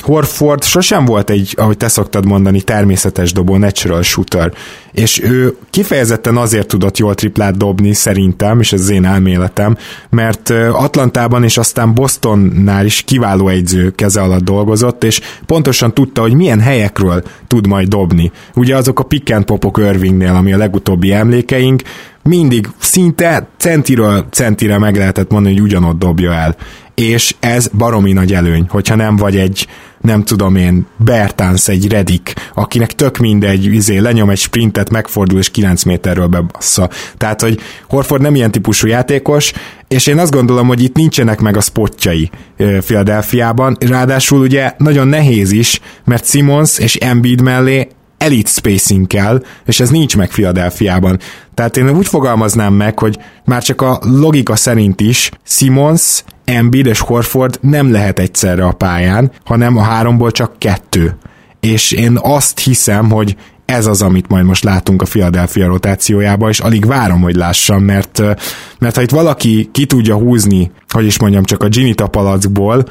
Horford sosem volt egy, ahogy te szoktad mondani, természetes dobó, natural shooter, és ő kifejezetten azért tudott jól triplát dobni szerintem, és ez az én elméletem, mert Atlantában és aztán Bostonnál is kiváló edző keze alatt dolgozott, és pontosan tudta, hogy milyen helyekről tud majd dobni. Ugye azok a pick and popok Irvingnél, ami a legutóbbi emlékeink, mindig szinte centiről centire meg lehetett mondani, hogy ugyanott dobja el. És ez baromi nagy előny, hogyha nem vagy egy, nem tudom én, Bertans, egy Redick, akinek tök mindegy, lenyom egy sprintet, megfordul és 9 méterről bebassza. Tehát, hogy Horford nem ilyen típusú játékos, és én azt gondolom, hogy itt nincsenek meg a spotjai Philadelphiában, ráadásul ugye nagyon nehéz is, mert Simmons és Embiid mellé elite spacing kell, és ez nincs meg Philadelphiában. Tehát én úgy fogalmaznám meg, hogy már csak a logika szerint is Simmons, Embiid és Horford nem lehet egyszerre a pályán, hanem a háromból csak kettő. És én azt hiszem, hogy ez az, amit majd most látunk a Philadelphia rotációjába, és alig várom, hogy lássam, mert ha itt valaki ki tudja húzni, hogy is mondjam, csak a Ginita palackból,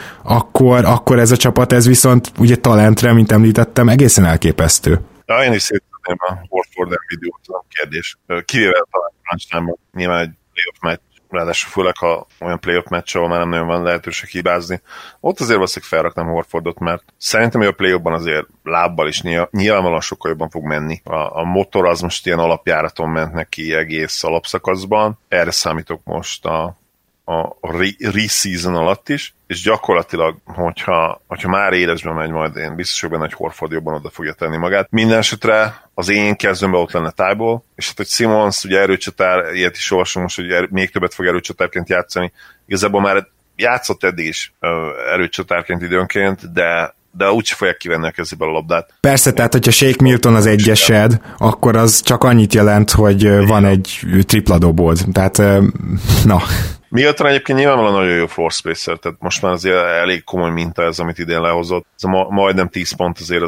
akkor ez a csapat, ez viszont ugye talentre, mint említettem, egészen elképesztő. Ja, én is szétleném a Horford-en videót, kérdés. Kivéve talán Brancsnál, nyilván egy playoff meccs, ráadásul főleg, ha olyan playoff meccs, ahol már nem nagyon van lehetőség hibázni, ott azért valószínűleg felraknám Horfordot, mert szerintem, hogy a playoffban azért lábbal is nyilvánvalóan sokkal jobban fog menni. A motor az most ilyen alapjáraton ment neki egész alapszakaszban, erre számítok most a re-season alatt is, és gyakorlatilag, hogyha már élesben megy majd, én biztos vagyok benne, hogy Horford jobban oda fogja tenni magát. Mindenesetre az én kezdőmben ott lenne Tájból, és hát, hogy Simmons, ugye erőcsatár, ilyet is olvasom most, hogy még többet fog erőcsatárként játszani. Igazából már játszott eddig is erőcsatárként időnként, de úgyse fogják kivenni a kezébe a labdát. Persze, tehát, hogyha Shake Milton az egyesed, akkor az csak annyit jelent, hogy van egy tripla dobód. Tehát, na... Miután egyébként nyilvánvalóan nagyon jó floor spacer, tehát most már azért elég komoly minta ez, amit idén lehozott. Ez majdnem 10 pont azért,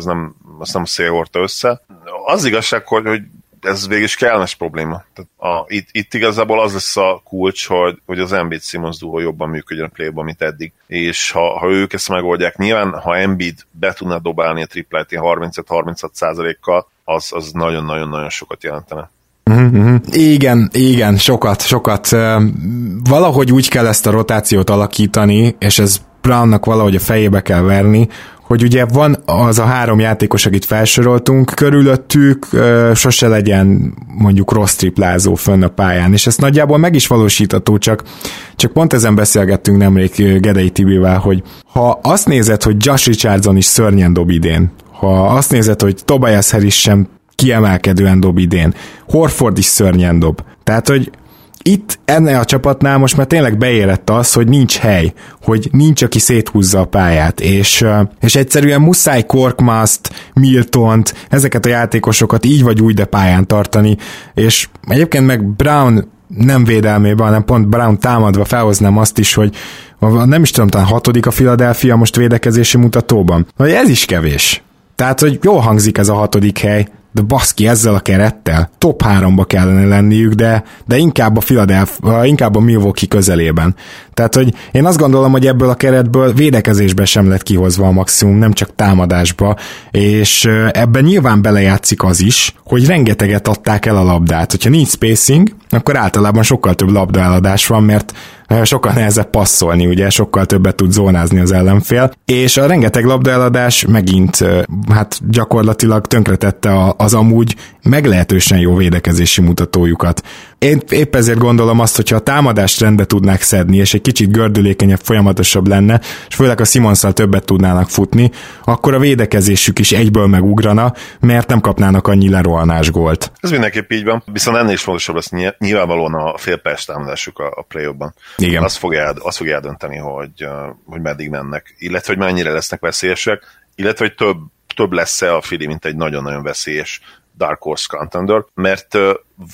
azt nem szélhordta össze. Az igazság, hogy ez végig is kellemes probléma. Tehát itt igazából az lesz a kulcs, hogy az Embiid Simmons duó jobban működjön a play-ban, mint eddig. És ha ők ezt megoldják, nyilván ha Embiid be tudná dobálni a triplát 35-36%-kal, az nagyon-nagyon-nagyon sokat jelentene. Uh-huh. Igen, sokat. Valahogy úgy kell ezt a rotációt alakítani, és ez Brownnak valahogy a fejébe kell verni, hogy ugye van az a három játékos, akit felsoroltunk, körülöttük sose legyen mondjuk rossz triplázó fönn a pályán, és ez nagyjából meg is valósítható, csak pont ezen beszélgettünk nemrég Rédai Tibivel, hogy ha azt nézed, hogy Josh Richardson is szörnyen dob idén, ha azt nézed, hogy Tobias Harris sem kiemelkedően dob idén. Horford is szörnyen dob. Tehát, hogy itt ennél a csapatnál most már tényleg beérett az, hogy nincs hely, hogy nincs, aki széthúzza a pályát, és egyszerűen muszáj Korkmaz-t, Miltont, ezeket a játékosokat így vagy úgy de pályán tartani, és egyébként meg Brown nem védelmében, hanem pont Brown támadva felhoznám azt is, hogy nem is tudom, talán 6. a Philadelphia most védekezési mutatóban. Vagy ez is kevés. Tehát, hogy jól hangzik ez a 6. hely, de baszki, ezzel a kerettel top 3-ba kellene lenniük, de inkább a Philadelphia, inkább a Milwaukee közelében. Tehát, hogy én azt gondolom, hogy ebből a keretből védekezésben sem lett kihozva a maximum, nem csak támadásba, és ebben nyilván belejátszik az is, hogy rengeteget adták el a labdát. Hogyha nincs spacing, akkor általában sokkal több labdaeladás van, mert sokkal nehezebb passzolni, ugye, sokkal többet tud zónázni az ellenfél, és a rengeteg labdaeladás megint hát gyakorlatilag tönkretette az amúgy meglehetősen jó védekezési mutatójukat. Én épp ezért gondolom azt, hogyha a támadást rendbe tudnák szedni, és egy kicsit gördülékenyebb, folyamatosabb lenne, és főleg a Simmonssal többet tudnának futni, akkor a védekezésük is egyből megugrana, mert nem kapnának annyi lerohanás gólt. Ez mindenképp így van, viszont ennél is fontosabb lesz nyilvánvalóan a félperc támadásuk a play-offban. Igen. Azt fogja eldönteni, hogy meddig mennek, illetve hogy mennyire lesznek veszélyesek, illetve hogy több lesz-e a Philly, mint egy nagyon-nagyon veszélyes Dark Horse Contender, mert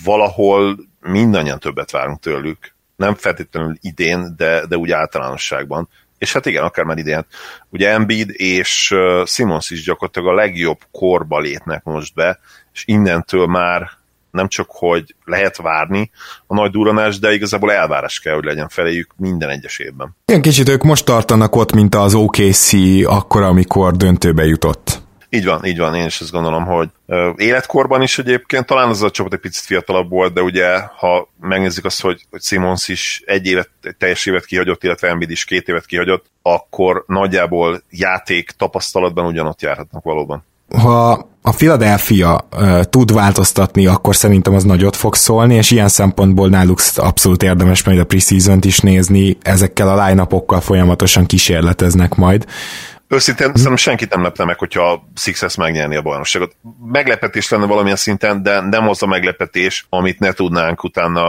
valahol mindannyian többet várunk tőlük, nem feltétlenül idén, de úgy általánosságban. És hát igen, akár már idén. Ugye Embiid és Simmons is gyakorlatilag a legjobb korba lépnek most be, és innentől már nem csak, hogy lehet várni a nagy durranás, de igazából elvárás kell, hogy legyen feléjük minden egyes évben. Ilyen kicsit ők most tartanak ott, mint az OKC akkor, amikor döntőbe jutott. Így van, én is ezt gondolom, hogy életkorban is egyébként, talán az a csapat egy picit fiatalabb volt, de ugye, ha megnézzük azt, hogy Simmons is egy teljes évet kihagyott, illetve Embiid is 2 évet kihagyott, akkor nagyjából játék tapasztalatban ugyanott járhatnak valóban. Ha a Philadelphia tud változtatni, akkor szerintem az nagyot fog szólni, és ilyen szempontból náluk abszolút érdemes majd a preseasont is nézni, ezekkel a line-upokkal folyamatosan kísérleteznek majd. Őszintén szerintem senkit nem lepne meg, hogyha a Sixers megnyerni a bajnokságot. Meglepetés lenne valamilyen szinten, de nem az a meglepetés, amit ne tudnánk utána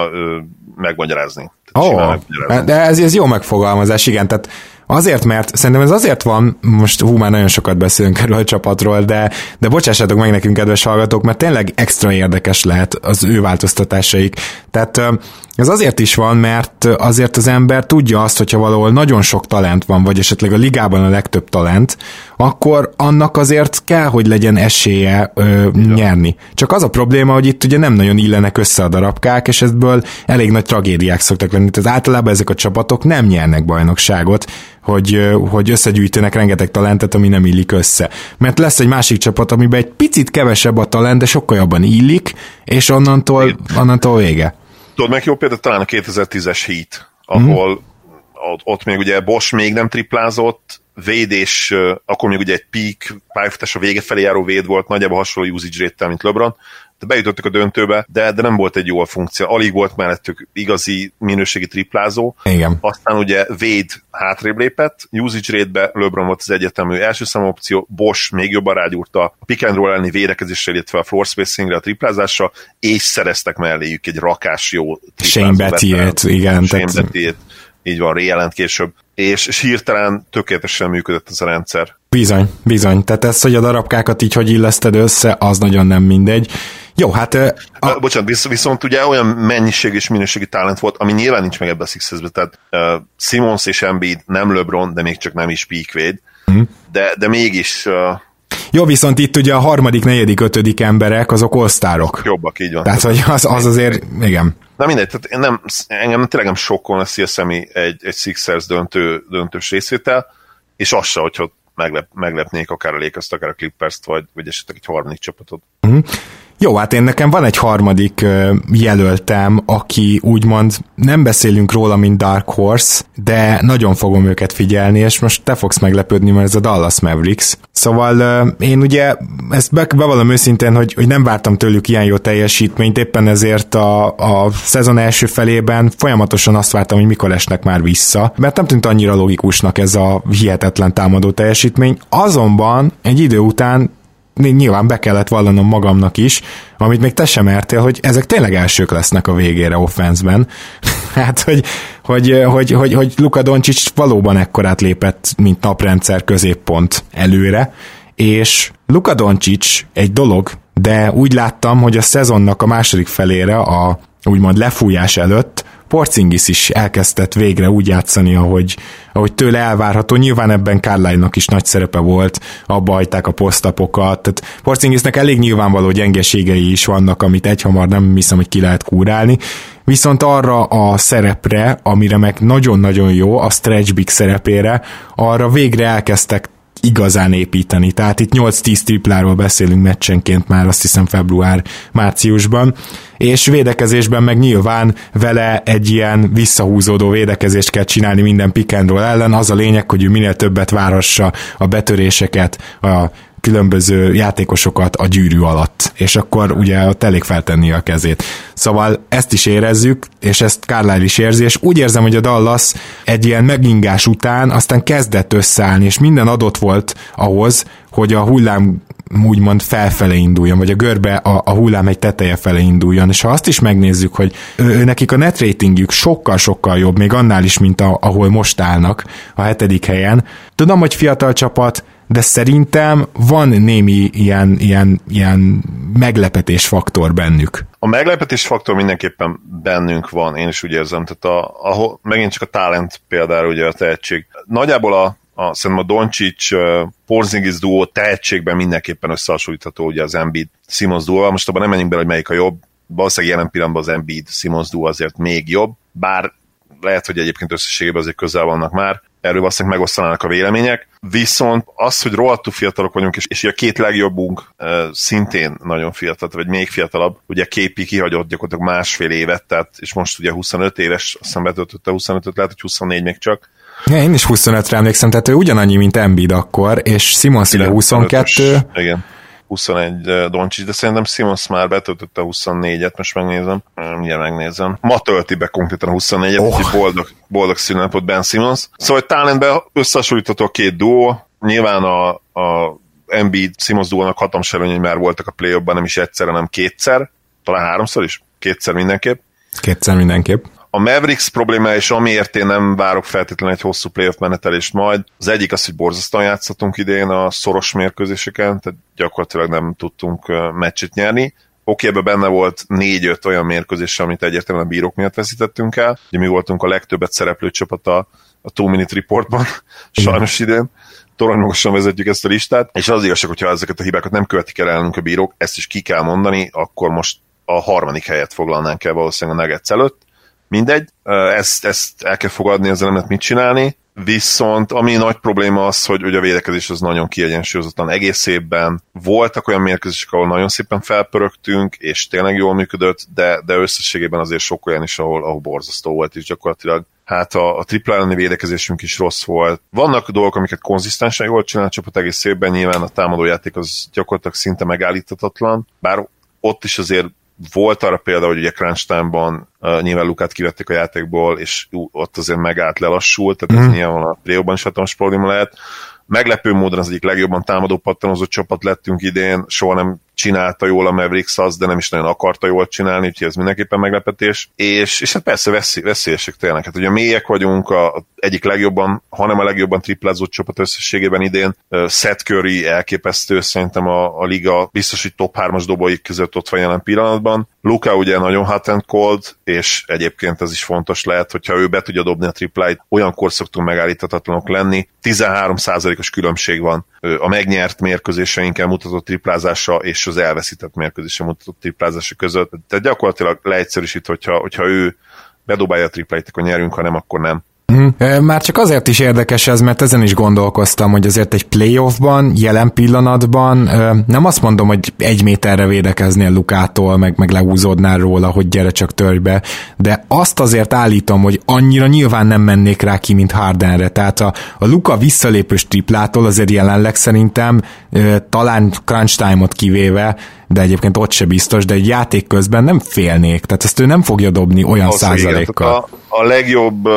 megmagyarázni. De ez jó megfogalmazás, igen, tehát azért, mert szerintem ez azért van, most már nagyon sokat beszélünk erről a csapatról, de bocsássátok meg nekünk, kedves hallgatók, mert tényleg extra érdekes lehet az ő változtatásaik. Tehát ez azért is van, mert azért az ember tudja azt, hogyha valahol nagyon sok talent van, vagy esetleg a ligában a legtöbb talent, akkor annak azért kell, hogy legyen esélye nyerni. Csak az a probléma, hogy itt ugye nem nagyon illenek össze a darabkák, és ebből elég nagy tragédiák szoktak lenni. Tehát általában ezek a csapatok nem nyernek bajnokságot, hogy összegyűjtenek rengeteg talentet, ami nem illik össze. Mert lesz egy másik csapat, amiben egy picit kevesebb a talent, de sokkal jobban illik, és onnantól vége. Tudod, meg jó példa talán a 2010-es Heat, ahol ott még ugye Bosch még nem triplázott, védés, akkor még ugye egy peak pályafutás a vége felé járó véd volt, nagyjából hasonló usage rate-tel, mint LeBron, de bejutottak a döntőbe, de nem volt egy jó funkció, alig volt mellettük igazi minőségi triplázó. Igen. Aztán ugye Wade hátrébb lépett, usage rate-be LeBron volt az egyetemű első számú opció, Bosch még jobban rágyúrta a pick and roll elleni védekezésre, illetve a floor spacingre, a triplázásra, és szereztek melléjük egy rakás jó triplázó. Shane Battier, így van, rejelent később, és hirtelen tökéletesen működött ez a rendszer. Bizony. Tehát ez, hogy a darabkákat így hogy illeszted össze, az nagyon nem mindegy. Jó, hát... Bocsánat, viszont ugye olyan mennyiség és minőségi talent volt, ami nyilván nincs meg ebben a Sixersben, tehát Simmons és Embiid, nem LeBron, de még csak nem is peakvéd, de mégis... Jó, viszont itt ugye a 3., 4., 5. emberek, azok all-sztárok. Jobbak, így van. Tehát, hogy az azért, igen. Na mindegy, tehát engem tényleg nem sokkon lesz ilyeszemi egy Sixers döntős részvétel, és az se, hogyha meglepnék akár a Lakers-t, akár a Clippers-t, vagy esetleg egy 3. csapatot. Jó, hát én nekem van egy 3. jelöltem, aki úgymond nem beszélünk róla, mint Dark Horse, de nagyon fogom őket figyelni, és most te fogsz meglepődni, mert ez a Dallas Mavericks. Szóval én ugye ezt bevallom őszintén, hogy nem vártam tőlük ilyen jó teljesítményt, éppen ezért a szezon első felében folyamatosan azt vártam, hogy mikor esnek már vissza, mert nem tűnt annyira logikusnak ez a hihetetlen támadó teljesítmény, azonban egy idő után nyilván be kellett vallanom magamnak is, amit még te sem mertél, hogy ezek tényleg elsők lesznek a végére offenszben. Hát, hogy Luka Doncic valóban ekkorát lépett, mint naprendszer középpont előre, és Luka Doncic egy dolog, de úgy láttam, hogy a szezonnak a második felére, a úgymond lefújás előtt Porzingis is elkezdett végre úgy játszani, ahogy tőle elvárható. Nyilván ebben Carlisle-nak is nagy szerepe volt, abba hagyták a posztapokat. Tehát Porzingisnek elég nyilvánvaló gyengeségei is vannak, amit egyhamar nem hiszem, hogy ki lehet kúrálni. Viszont arra a szerepre, amire meg nagyon-nagyon jó, a stretch big szerepére, arra végre elkezdtek igazán építeni. Tehát itt 8-10 tripláról beszélünk meccsenként már, azt hiszem február-márciusban, és védekezésben meg nyilván vele egy ilyen visszahúzódó védekezést kell csinálni minden pick and roll ellen. Az a lényeg, hogy ő minél többet várassa a betöréseket, a különböző játékosokat a gyűrű alatt, és akkor ugye ott elég feltenni a kezét. Szóval ezt is érezzük, és ezt Carlisle is érzi, és úgy érzem, hogy a Dallas egy ilyen megingás után aztán kezdett összeállni, és minden adott volt ahhoz, hogy a hullám úgymond felfele induljon, vagy a görbe a hullám egy teteje fele induljon, és ha azt is megnézzük, hogy nekik a net ratingjük sokkal-sokkal jobb, még annál is, mint ahol most állnak a 7. helyen. Tudom, hogy fiatal csapat, de szerintem van némi ilyen meglepetésfaktor bennük. A meglepetésfaktor mindenképpen bennünk van, én is úgy érzem. Tehát megint csak a talent például ugye a tehetség. Nagyjából szerintem a Doncic-Porzingis duó tehetségben mindenképpen összehasonlítható ugye az Embiid-Simmons duóval. Most abban nem menjünk bele, hogy melyik a jobb. Valószínűleg jelen pillanatban az Embiid-Simmons duó azért még jobb, bár lehet, hogy egyébként összességében azért közel vannak már. Erről aztán megosztanának a vélemények. Viszont az, hogy rohadtul fiatalok vagyunk, és a két legjobbunk szintén nagyon fiatal, vagy még fiatalabb, ugye Képi kihagyott gyakorlatilag másfél évet, tehát, és most ugye 25 éves, aztán betöltötte 25-öt, lehet, hogy 24 még csak. Ja, én is 25-re emlékszem, tehát ő ugyanannyi, mint Embiid akkor, és Simmons ugye 22. Igen. 21 Doncic, de szerintem Simmons már betöltötte 24-et, most megnézem. Mindjárt megnézem. Ma tölti be konkrétan 24-et, úgyhogy boldog szülnapot Ben Simmons. Szóval talentben összehasonlítható a két duó. Nyilván a Embiid-Simmons duónak hatalmas előnye már voltak a play-offban, nem is egyszerre, hanem kétszer. Talán háromszor is? Kétszer mindenképp. A Mavericks problémája, és amiért én nem várok feltétlenül egy hosszú playoff menetelést majd, az egyik az, hogy borzasztóan játszottunk idén a szoros mérkőzéseken, tehát gyakorlatilag nem tudtunk meccset nyerni. Oké, ebben benne volt 4-5 olyan mérkőzés, amit egyértelműen a bírók miatt veszítettünk el. Ugye mi voltunk a legtöbbet szereplő csapat a Two Minute Reportban, sajnos idén. Toronymagosan vezetjük ezt a listát, és az igazság, hogyha ezeket a hibákat nem követik el ellenünk a bírók, ezt is ki kell mondani, akkor most a harmadik helyet foglalnánk el valószínűleg a Nuggets előtt. Mindegy, ezt el kell fogadni, ezzel nem lehet mit csinálni, viszont ami nagy probléma az, hogy a védekezés az nagyon kiegyensúlyozottan egész évben. Voltak olyan mérkőzések, ahol nagyon szépen felpörögtünk, és tényleg jól működött, de összességében azért sok olyan is, ahol borzasztó volt, és gyakorlatilag hát a tripla elleni védekezésünk is rossz volt. Vannak dolgok, amiket konzisztensen jól csinál a csapat egész évben, nyilván a támadójáték az gyakorlatilag szinte megállíthatatlan, bár ott is azért volt arra példa, hogy ugye crunch time-ban nyilván Lukát kivették a játékból, és ott azért megállt, lelassult, tehát ez nyilván a play-ban is hatalmas probléma lehet. Meglepő módon az egyik legjobban támadó pattanozó csapat lettünk idén, soha nem csinálta jól a Mavericks azt, de nem is nagyon akarta jól csinálni, úgyhogy ez mindenképpen meglepetés. És hát persze veszélyesek tényleg. Hát ugye mélyek vagyunk, a egyik legjobban, hanem a legjobban triplázó csapat összességében idén. Seth Curry elképesztő, szerintem a liga biztos, hogy top 3-as dobóik között ott van jelen pillanatban. Luka ugye nagyon hot and cold, és egyébként ez is fontos lehet, hogyha ő be tudja dobni a tripláit, olyankor szoktunk megállíthatatlanok lenni. 13%-os különbség van a megnyert mérkőzéseinkkel mutatott triplázása és az elveszített mérkőzésen mutatott triplázása között. Tehát gyakorlatilag leegyszerűsít, hogyha ő bedobálja a tripláit, akkor nyerünk, ha nem, akkor nem. Már csak azért is érdekes ez, mert ezen is gondolkoztam, hogy azért egy playoffban, jelen pillanatban nem azt mondom, hogy egy méterre védekeznél Lukától, meg lehúzódnál róla, hogy gyere csak törj be, de azt azért állítom, hogy annyira nyilván nem mennék rá ki, mint Hardenre. Tehát a Luka visszalépős triplától azért jelenleg szerintem talán crunch time-ot kivéve, de egyébként ott se biztos, de egy játék közben nem félnék. Tehát ezt ő nem fogja dobni olyan százalékkal. A legjobb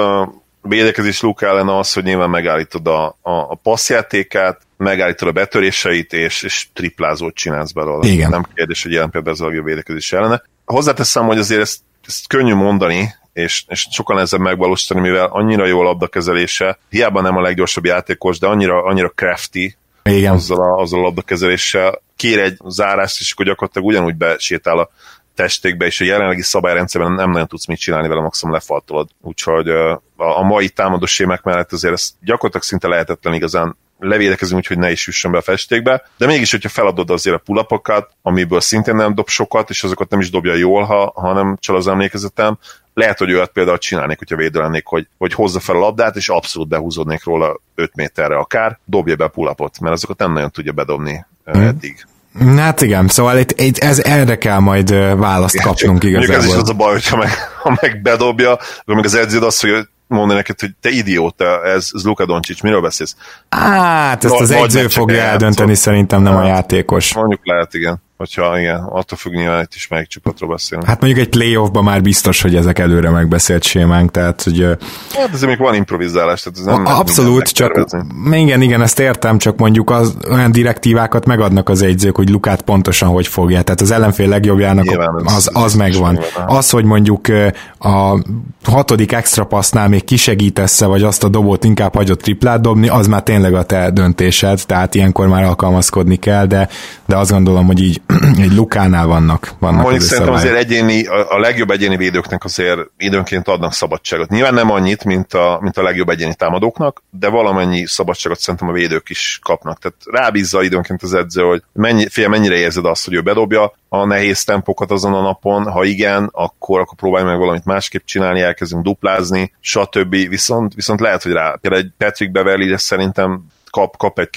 védekezés Luka ellen az, hogy nyilván megállítod a passzjátékát, megállítod a betöréseit, és triplázót csinálsz belőle. Igen. Nem kérdés, hogy jelen például ez a védekezés ellene. Hozzáteszem, hogy azért ezt könnyű mondani, és sokan ezzel megvalósítani, mivel annyira jó a labdakezelése, hiába nem a leggyorsabb játékos, de annyira crafty. Igen. Azzal a labdakezeléssel kér egy zárást, és akkor gyakorlatilag ugyanúgy besétál a testékbe, és a jelenlegi szabályrendszerben nem nagyon tudsz mit csinálni vele, maximum lefaltolod. Úgyhogy a mai támadó sémák mellett azért ez gyakorlatilag szinte lehetetlen igazán levédekezünk, úgyhogy ne is üssön be a festékbe, de mégis, hogyha feladod azért a pull-upokat, amiből szintén nem dob sokat, és azokat nem is dobja jól, ha nem csal az emlékezetem, lehet, hogy olyat például csinálnék, hogyha védelennék, hogy hozza fel a labdát, és abszolút behúzódnék róla 5 méterre akár, dobja be a pull-upot, mert azokat nem nagyon tudja bedobni eddig. Hát igen, szóval itt erre kell majd választ kapnunk igazából. Ez is az a baj, hogyha ha meg bedobja, akkor meg az edződ azt, hogy mondani neked, hogy te idióta, ez Luka Doncic, miről beszélsz? Hát, ezt az edző fogja eldönteni, szerintem nem a játékos. Mondjuk lehet, igen. Hogyha igen, attól függ, nyilván itt is melyik csapatról beszélünk. Hát mondjuk egy playoffban már biztos, hogy ezek előre megbeszélt sémánk, tehát hogy... Hát azért még van improvizálás, tehát ez nem... Abszolút, csak... Igen, ezt értem, csak mondjuk olyan direktívákat megadnak az edzők, hogy Lukát pontosan hogy fogja, tehát az ellenfél legjobbjának nyilván, az megvan. Az, hogy mondjuk a 6. extra passznál még kisegítesz-e, vagy azt a dobót inkább hagyod triplát dobni, az már tényleg a te döntésed, tehát ilyenkor már alkalmazkodni kell, de azt gondolom, hogy így egy Lukánál vannak mondjuk szerintem szabályok. Azért a legjobb egyéni védőknek azért időnként adnak szabadságot. Nyilván nem annyit, mint a legjobb egyéni támadóknak, de valamennyi szabadságot szerintem a védők is kapnak. Tehát rábízza időnként az edző, hogy mennyire érzed azt, hogy ő bedobja a nehéz tempókat azon a napon, ha igen, akkor próbálj meg valamit másképp csinálni, elkezdünk duplázni, stb. Viszont lehet, hogy rá. Például egy Patrick Beverly szerintem kap egy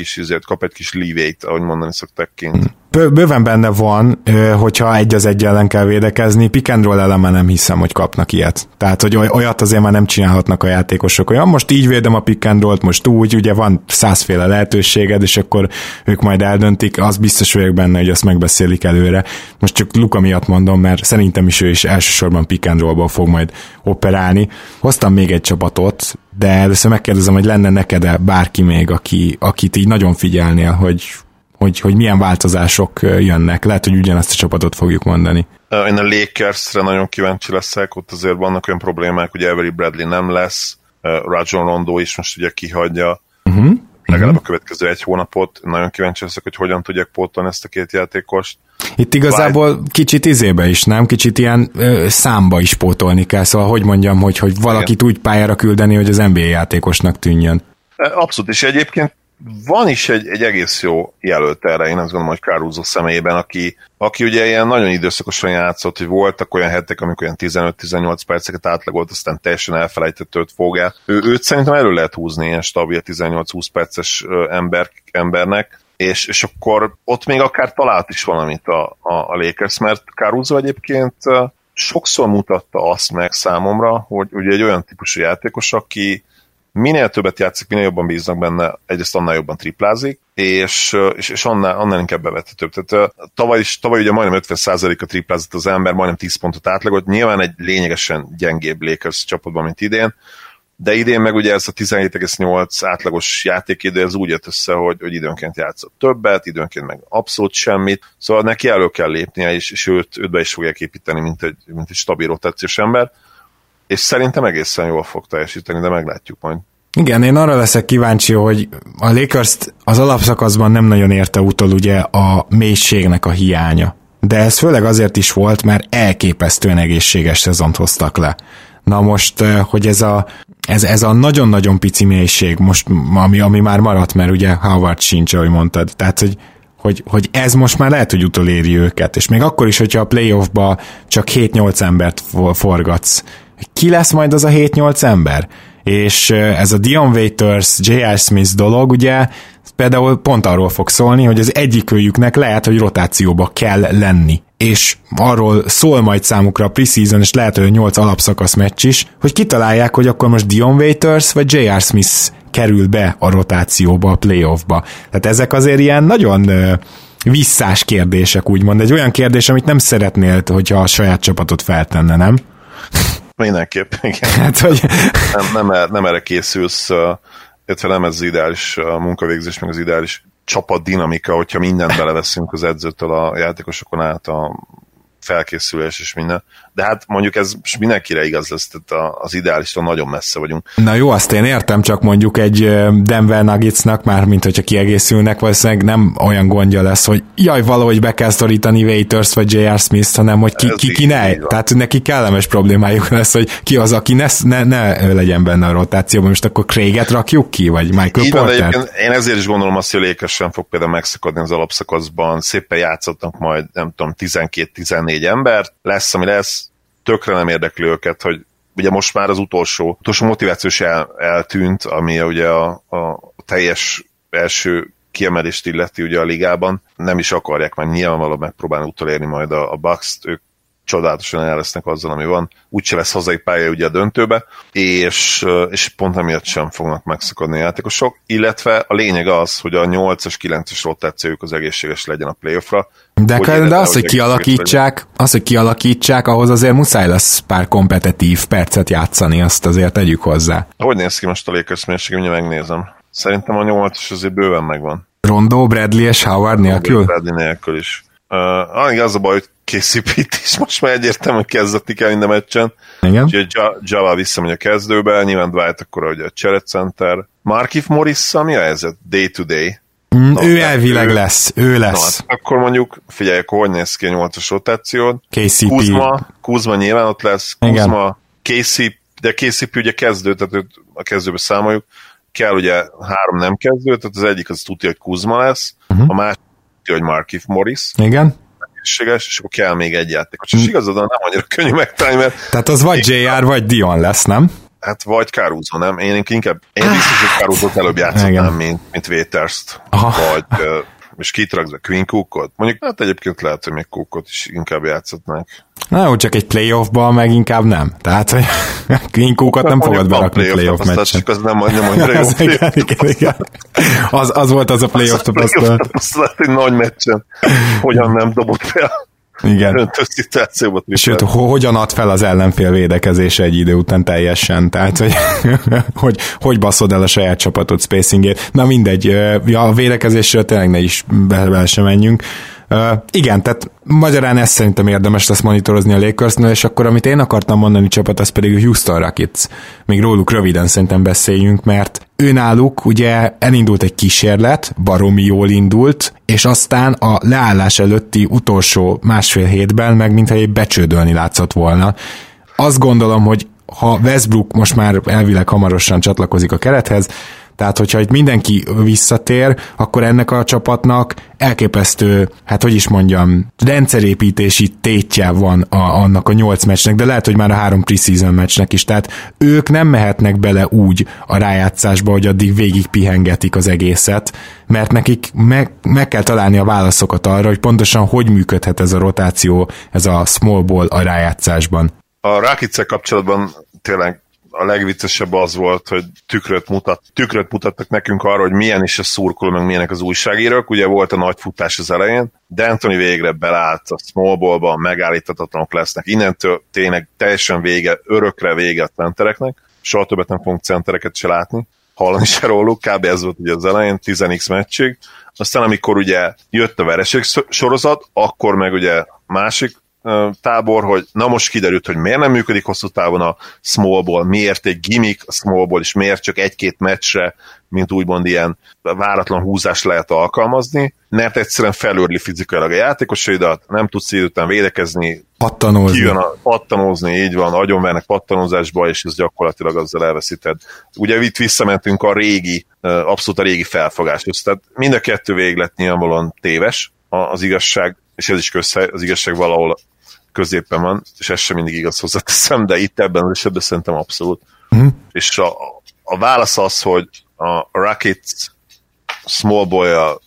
kis leeway-t, ahogy mondani szokták kint. Bőven benne van, hogyha egy az egy ellen kell védekezni, pick and roll ellen már nem hiszem, hogy kapnak ilyet. Tehát, hogy olyat azért már nem csinálhatnak a játékosok, olyan most így védem a pick and rollt, most úgy, ugye van 100-féle lehetőséged, és akkor ők majd eldöntik, az biztos vagyok benne, hogy azt megbeszélik előre. Most csak Luka miatt mondom, mert szerintem is ő is elsősorban pick and rollból fog majd operálni. Hoztam még egy csapatot, de először megkérdezem, hogy lenne neked bárki még, akit így nagyon figyelnél, hogy milyen változások jönnek. Lehet, hogy ugyanazt a csapatot fogjuk mondani. Én a Lakersre nagyon kíváncsi leszek, ott azért vannak olyan problémák, hogy Avery Bradley nem lesz, Rajon Rondo is most ugye kihagyja legalább a következő egy hónapot. Nagyon kíváncsi leszek, hogy hogyan tudják pótolni ezt a két játékost. Itt igazából kicsit izébe is, nem? Kicsit ilyen számba is pótolni kell, szóval hogy mondjam, hogy valakit úgy pályára küldeni, hogy az NBA játékosnak tűnjön. Abszolút, és egyébként van is egy egész jó jelölt erre, én azt gondolom, hogy Caruso személyében, aki ugye ilyen nagyon időszakosan játszott, hogy voltak olyan hetek, amikor olyan 15-18 perceket átlagolt, aztán teljesen elfelejtett őt fogja. Őt szerintem elő lehet húzni ilyen stabil 18-20 perces embernek, és akkor ott még akár talált is valamit a Lakers, mert Caruso egyébként sokszor mutatta azt meg számomra, hogy ugye egy olyan típusú játékos, aki minél többet játszik, minél jobban bíznak benne, egyrészt annál jobban triplázik, és annál inkább bevethetőbb. Tehát tavaly ugye majdnem 50%-a triplázott az ember, majdnem 10 pontot átlagolt, nyilván egy lényegesen gyengébb Lakers csapatban, mint idén, de idén meg ugye ez a 17,8 átlagos játékidő, ez úgy jött össze, hogy időnként játszott többet, időnként meg abszolút semmit, szóval neki elő kell lépnie, és őt be is fogják építeni, mint egy stabil rotációs ember, és szerintem egészen jól fog teljesíteni, de meglátjuk majd. Igen, én arra leszek kíváncsi, hogy a Lakers-t az alapszakaszban nem nagyon érte utol ugye a mélységnek a hiánya. De ez főleg azért is volt, mert elképesztően egészséges szezont hoztak le. Na most, hogy ez a nagyon-nagyon pici mélység most, ami már maradt, mert ugye Howard sincs, ahogy mondtad. Tehát, hogy ez most már lehet, hogy utoléri őket. És még akkor is, hogyha a playoffba csak 7-8 embert forgatsz, ki lesz majd az a 7-8 ember? És ez a Dion Waiters, J.R. Smith dolog, ugye például pont arról fog szólni, hogy az egyikőjüknek lehet, hogy rotációba kell lenni. És arról szól majd számukra a preseason, és lehet, hogy 8 alapszakasz meccs is, hogy kitalálják, hogy akkor most Dion Waiters vagy J.R. Smith kerül be a rotációba, a playoffba. Tehát ezek azért ilyen nagyon... visszás kérdések, úgymond. Egy olyan kérdés, amit nem szeretnél, hogyha a saját csapatot feltenne, nem? Mindenképp, igen. Hát, hogy... nem erre készülsz, illetve nem ez az ideális munkavégzés, meg az ideális csapat dinamika, hogyha mindent beleveszünk az edzőtől a játékosokon át a felkészülés és minden. De hát mondjuk ez mindenkire igaz lesz, tehát az ideálistól nagyon messze vagyunk. Na jó, azt én értem, csak mondjuk egy Denver Nuggetsnak már, mint hogyha kiegészülnek, valószínűleg nem olyan gondja lesz, hogy jaj, valahogy be kell szorítani Waiters vagy J.R. Smith-t, hanem hogy ki ne. Tehát neki kellemes problémájuk lesz, hogy ki az, aki ne legyen benne a rotációban. Most akkor Craig-et rakjuk ki, vagy Michael Porter-t? Én ezért is gondolom azt, hogy a Lakers sem fog például megszakadni az alapszakaszban. Szépen játszottak majd, nem tudom, 12-14 embert. Lesz, ami lesz. Tökre nem érdekli őket, hogy ugye most már az utolsó motivációs eltűnt, ami ugye a teljes első kiemelést illeti ugye a ligában. Nem is akarják már nyilvánvalóan megpróbálni utolérni majd a Bucks-t, ők csodálatosan el lesznek azzal, ami van. Úgyse lesz hazai pálya ugye a döntőbe, és pont emiatt sem fognak megszakadni a játékosok, illetve a lényeg az, hogy a 8-as, 9-es rotációjuk az egészséges legyen a playoffra. De az, hogy kialakítsák, ahhoz azért muszáj lesz pár kompetitív percet játszani, azt azért tegyük hozzá. Hogy néz ki most a Lakers mérsége, mindjárt megnézem. Szerintem a 8-as azért bőven megvan. Rondo, Bradley és Howard nélkül? Bradley nélkül is. Az a baj, hogy készít is most már egyértelmű, hogy kezdetni kell minden meccsen. Igen. Úgyhogy Java visszamegy a kezdőbe, nyilván Dwight akkor ugye a cserecenter. Markieff Morris, mi a helyzet? Day to day. Ő elvileg lesz, ő lesz. Na, akkor mondjuk, figyelj, akkor hogy néz ki a 8-as rotációt? KCP. Kuzma nyilván ott lesz. Kuzma, KCP, de KCP ugye kezdő, tehát a kezdőbe számoljuk. Kell ugye 3 nem kezdő, tehát az egyik az tudja, hogy Kuzma lesz, a másik tudja, hogy Markieff Morris. Igen. És akkor kell még egy játékos. És igazad, nem annyira könnyű megtalálni, mert... Tehát az vagy JR, vagy Dion lesz, nem? Hát vagy Caruso, nem? Én inkább... Én biztos, hogy Caruso-t előbb játszottam, mint Waiters-t. Vagy... És kitraksz Quinn Cookot? Mondjuk, hát egyébként lehet, hogy még Cookot is inkább játszhatnánk. Na jó, csak egy playoffban meg inkább nem. Tehát, hogy Quinn Cookot nem fogod berakni playoff meccsen. Az nem annyira jó playoff. Az volt az a playoff tapasztalat. Azt lehet, hogy nagy meccsen hogyan nem dobott fel. Igen. Sőt, hogyan ad fel az ellenfél védekezése egy idő után teljesen, tehát, hogy baszod el a saját csapatot spacingért. Na mindegy, a védekezésről tényleg ne is bele sem menjünk. Igen, tehát magyarán ezt szerintem érdemes lesz monitorozni a Lakersnél, és akkor amit én akartam mondani csapat, az pedig a Houston Rockets. Még róluk röviden szerintem beszéljünk, mert őnáluk ugye elindult egy kísérlet, baromi jól indult, és aztán a leállás előtti utolsó másfél hétben meg mintha egy becsődölni látszott volna. Azt gondolom, hogy ha Westbrook most már elvileg hamarosan csatlakozik a kerethez, tehát, hogyha itt mindenki visszatér, akkor ennek a csapatnak elképesztő, hát hogy is mondjam, rendszerépítési tétje van annak a 8 meccsnek, de lehet, hogy már a 3 preseason meccsnek is. Tehát ők nem mehetnek bele úgy a rájátszásba, hogy addig végig pihengetik az egészet, mert nekik meg kell találni a válaszokat arra, hogy pontosan hogy működhet ez a rotáció, ez a small ball a rájátszásban. A Rockets-szel kapcsolatban tényleg a legviccesebb az volt, hogy tükröt mutattak nekünk arra, hogy milyen is a szurkoló, meg milyenek az újságírók. Ugye volt a nagy futás az elején, de Anthony végre belállt a small ballba, megállíthatatlanok lesznek. Innentől tényleg teljesen vége, örökre vége a centereknek. Soha többet nem fogunk centereket se látni, hallani se róluk, kb. Ez volt ugye az elején, 10x meccsig. Aztán amikor ugye jött a vereség sorozat, akkor meg ugye másik tábor, hogy na most kiderült, hogy miért nem működik hosszú távon a small ball, miért egy gimmick a small ball, és miért csak 1-2 meccsre, mint úgymond ilyen váratlan húzást lehet alkalmazni, mert egyszerűen felőrli fizikailag a játékosaidat, nem tudsz idő után védekezni, pattanózni, így van, agyonvernek pattanózásba, és ez gyakorlatilag azzal elveszíted. Ugye itt visszamentünk a régi, abszolút a régi felfogáshoz, tehát mind a 2 véglet nyilvánvalóan téves az igazság, és ez is az igazság valahol középen van, és ez sem mindig igaz, hozzáteszem, de itt ebben az esetben szerintem abszolút. És a válasz az, hogy a Rockets small ball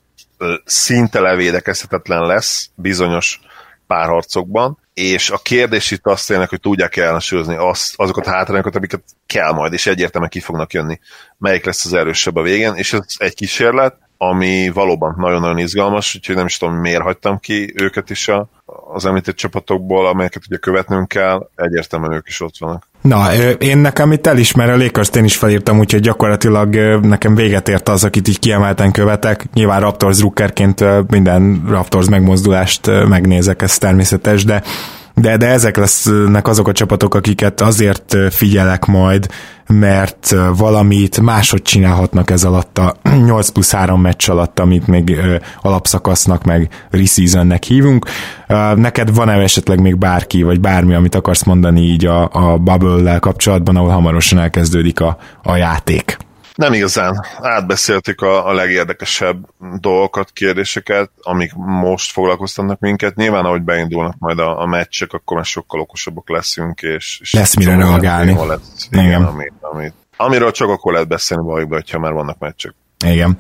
szinte levédekezhetetlen lesz bizonyos párharcokban, és a kérdés itt azt tényleg, hogy tudják-e ellensúlyozni azokat a hátrányokat, amiket kell majd, és egyértelműen ki fognak jönni. Melyik lesz az erősebb a végén, és ez egy kísérlet, ami valóban nagyon-nagyon izgalmas, úgyhogy nem is tudom, miért hagytam ki őket is az említett csapatokból, amelyeket ugye követnünk kell, egyértelműen ők is ott vannak. Na, én nekem itt elismerő a Lakers-t én is felírtam, úgyhogy gyakorlatilag nekem véget ért az, akit így kiemelten követek. Nyilván Raptors drukkerként minden Raptors megmozdulást megnézek, ez természetes, de ezek lesznek azok a csapatok, akiket azért figyelek majd, mert valamit máshogy csinálhatnak ez alatt a 8+3 meccs alatt, amit még alapszakasznak, meg re-seasonnek hívunk. Neked van-e esetleg még bárki, vagy bármi, amit akarsz mondani így a bubble-lel kapcsolatban, ahol hamarosan elkezdődik a játék? Nem igazán. Átbeszéltük a legérdekesebb dolgokat, kérdéseket, amik most foglalkoztatnak minket. Nyilván, ahogy beindulnak majd a meccsek, akkor már sokkal okosabbak leszünk, és lesz mire reagálni. Amiről csak akkor lehet beszélni valójában, hogyha már vannak meccsek. Igen.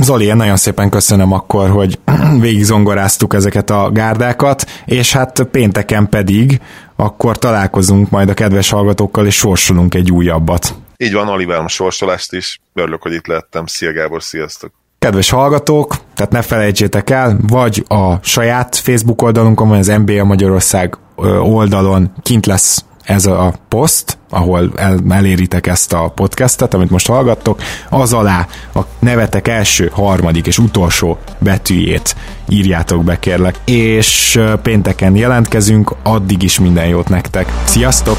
Zoli, én nagyon szépen köszönöm akkor, hogy végig zongoráztuk ezeket a gárdákat, és hát pénteken pedig akkor találkozunk majd a kedves hallgatókkal, és sorsolunk egy újabbat. Így van, Alivel a sorsolást is. Örülök, hogy itt lehettem. Szia Gábor, sziasztok! Kedves hallgatók, tehát ne felejtsétek el, vagy a saját Facebook oldalunkon, vagy az NBA Magyarország oldalon kint lesz ez a poszt, ahol eléritek ezt a podcastet, amit most hallgattok, az alá a nevetek első, harmadik és utolsó betűjét írjátok be, kérlek. És pénteken jelentkezünk, addig is minden jót nektek. Sziasztok!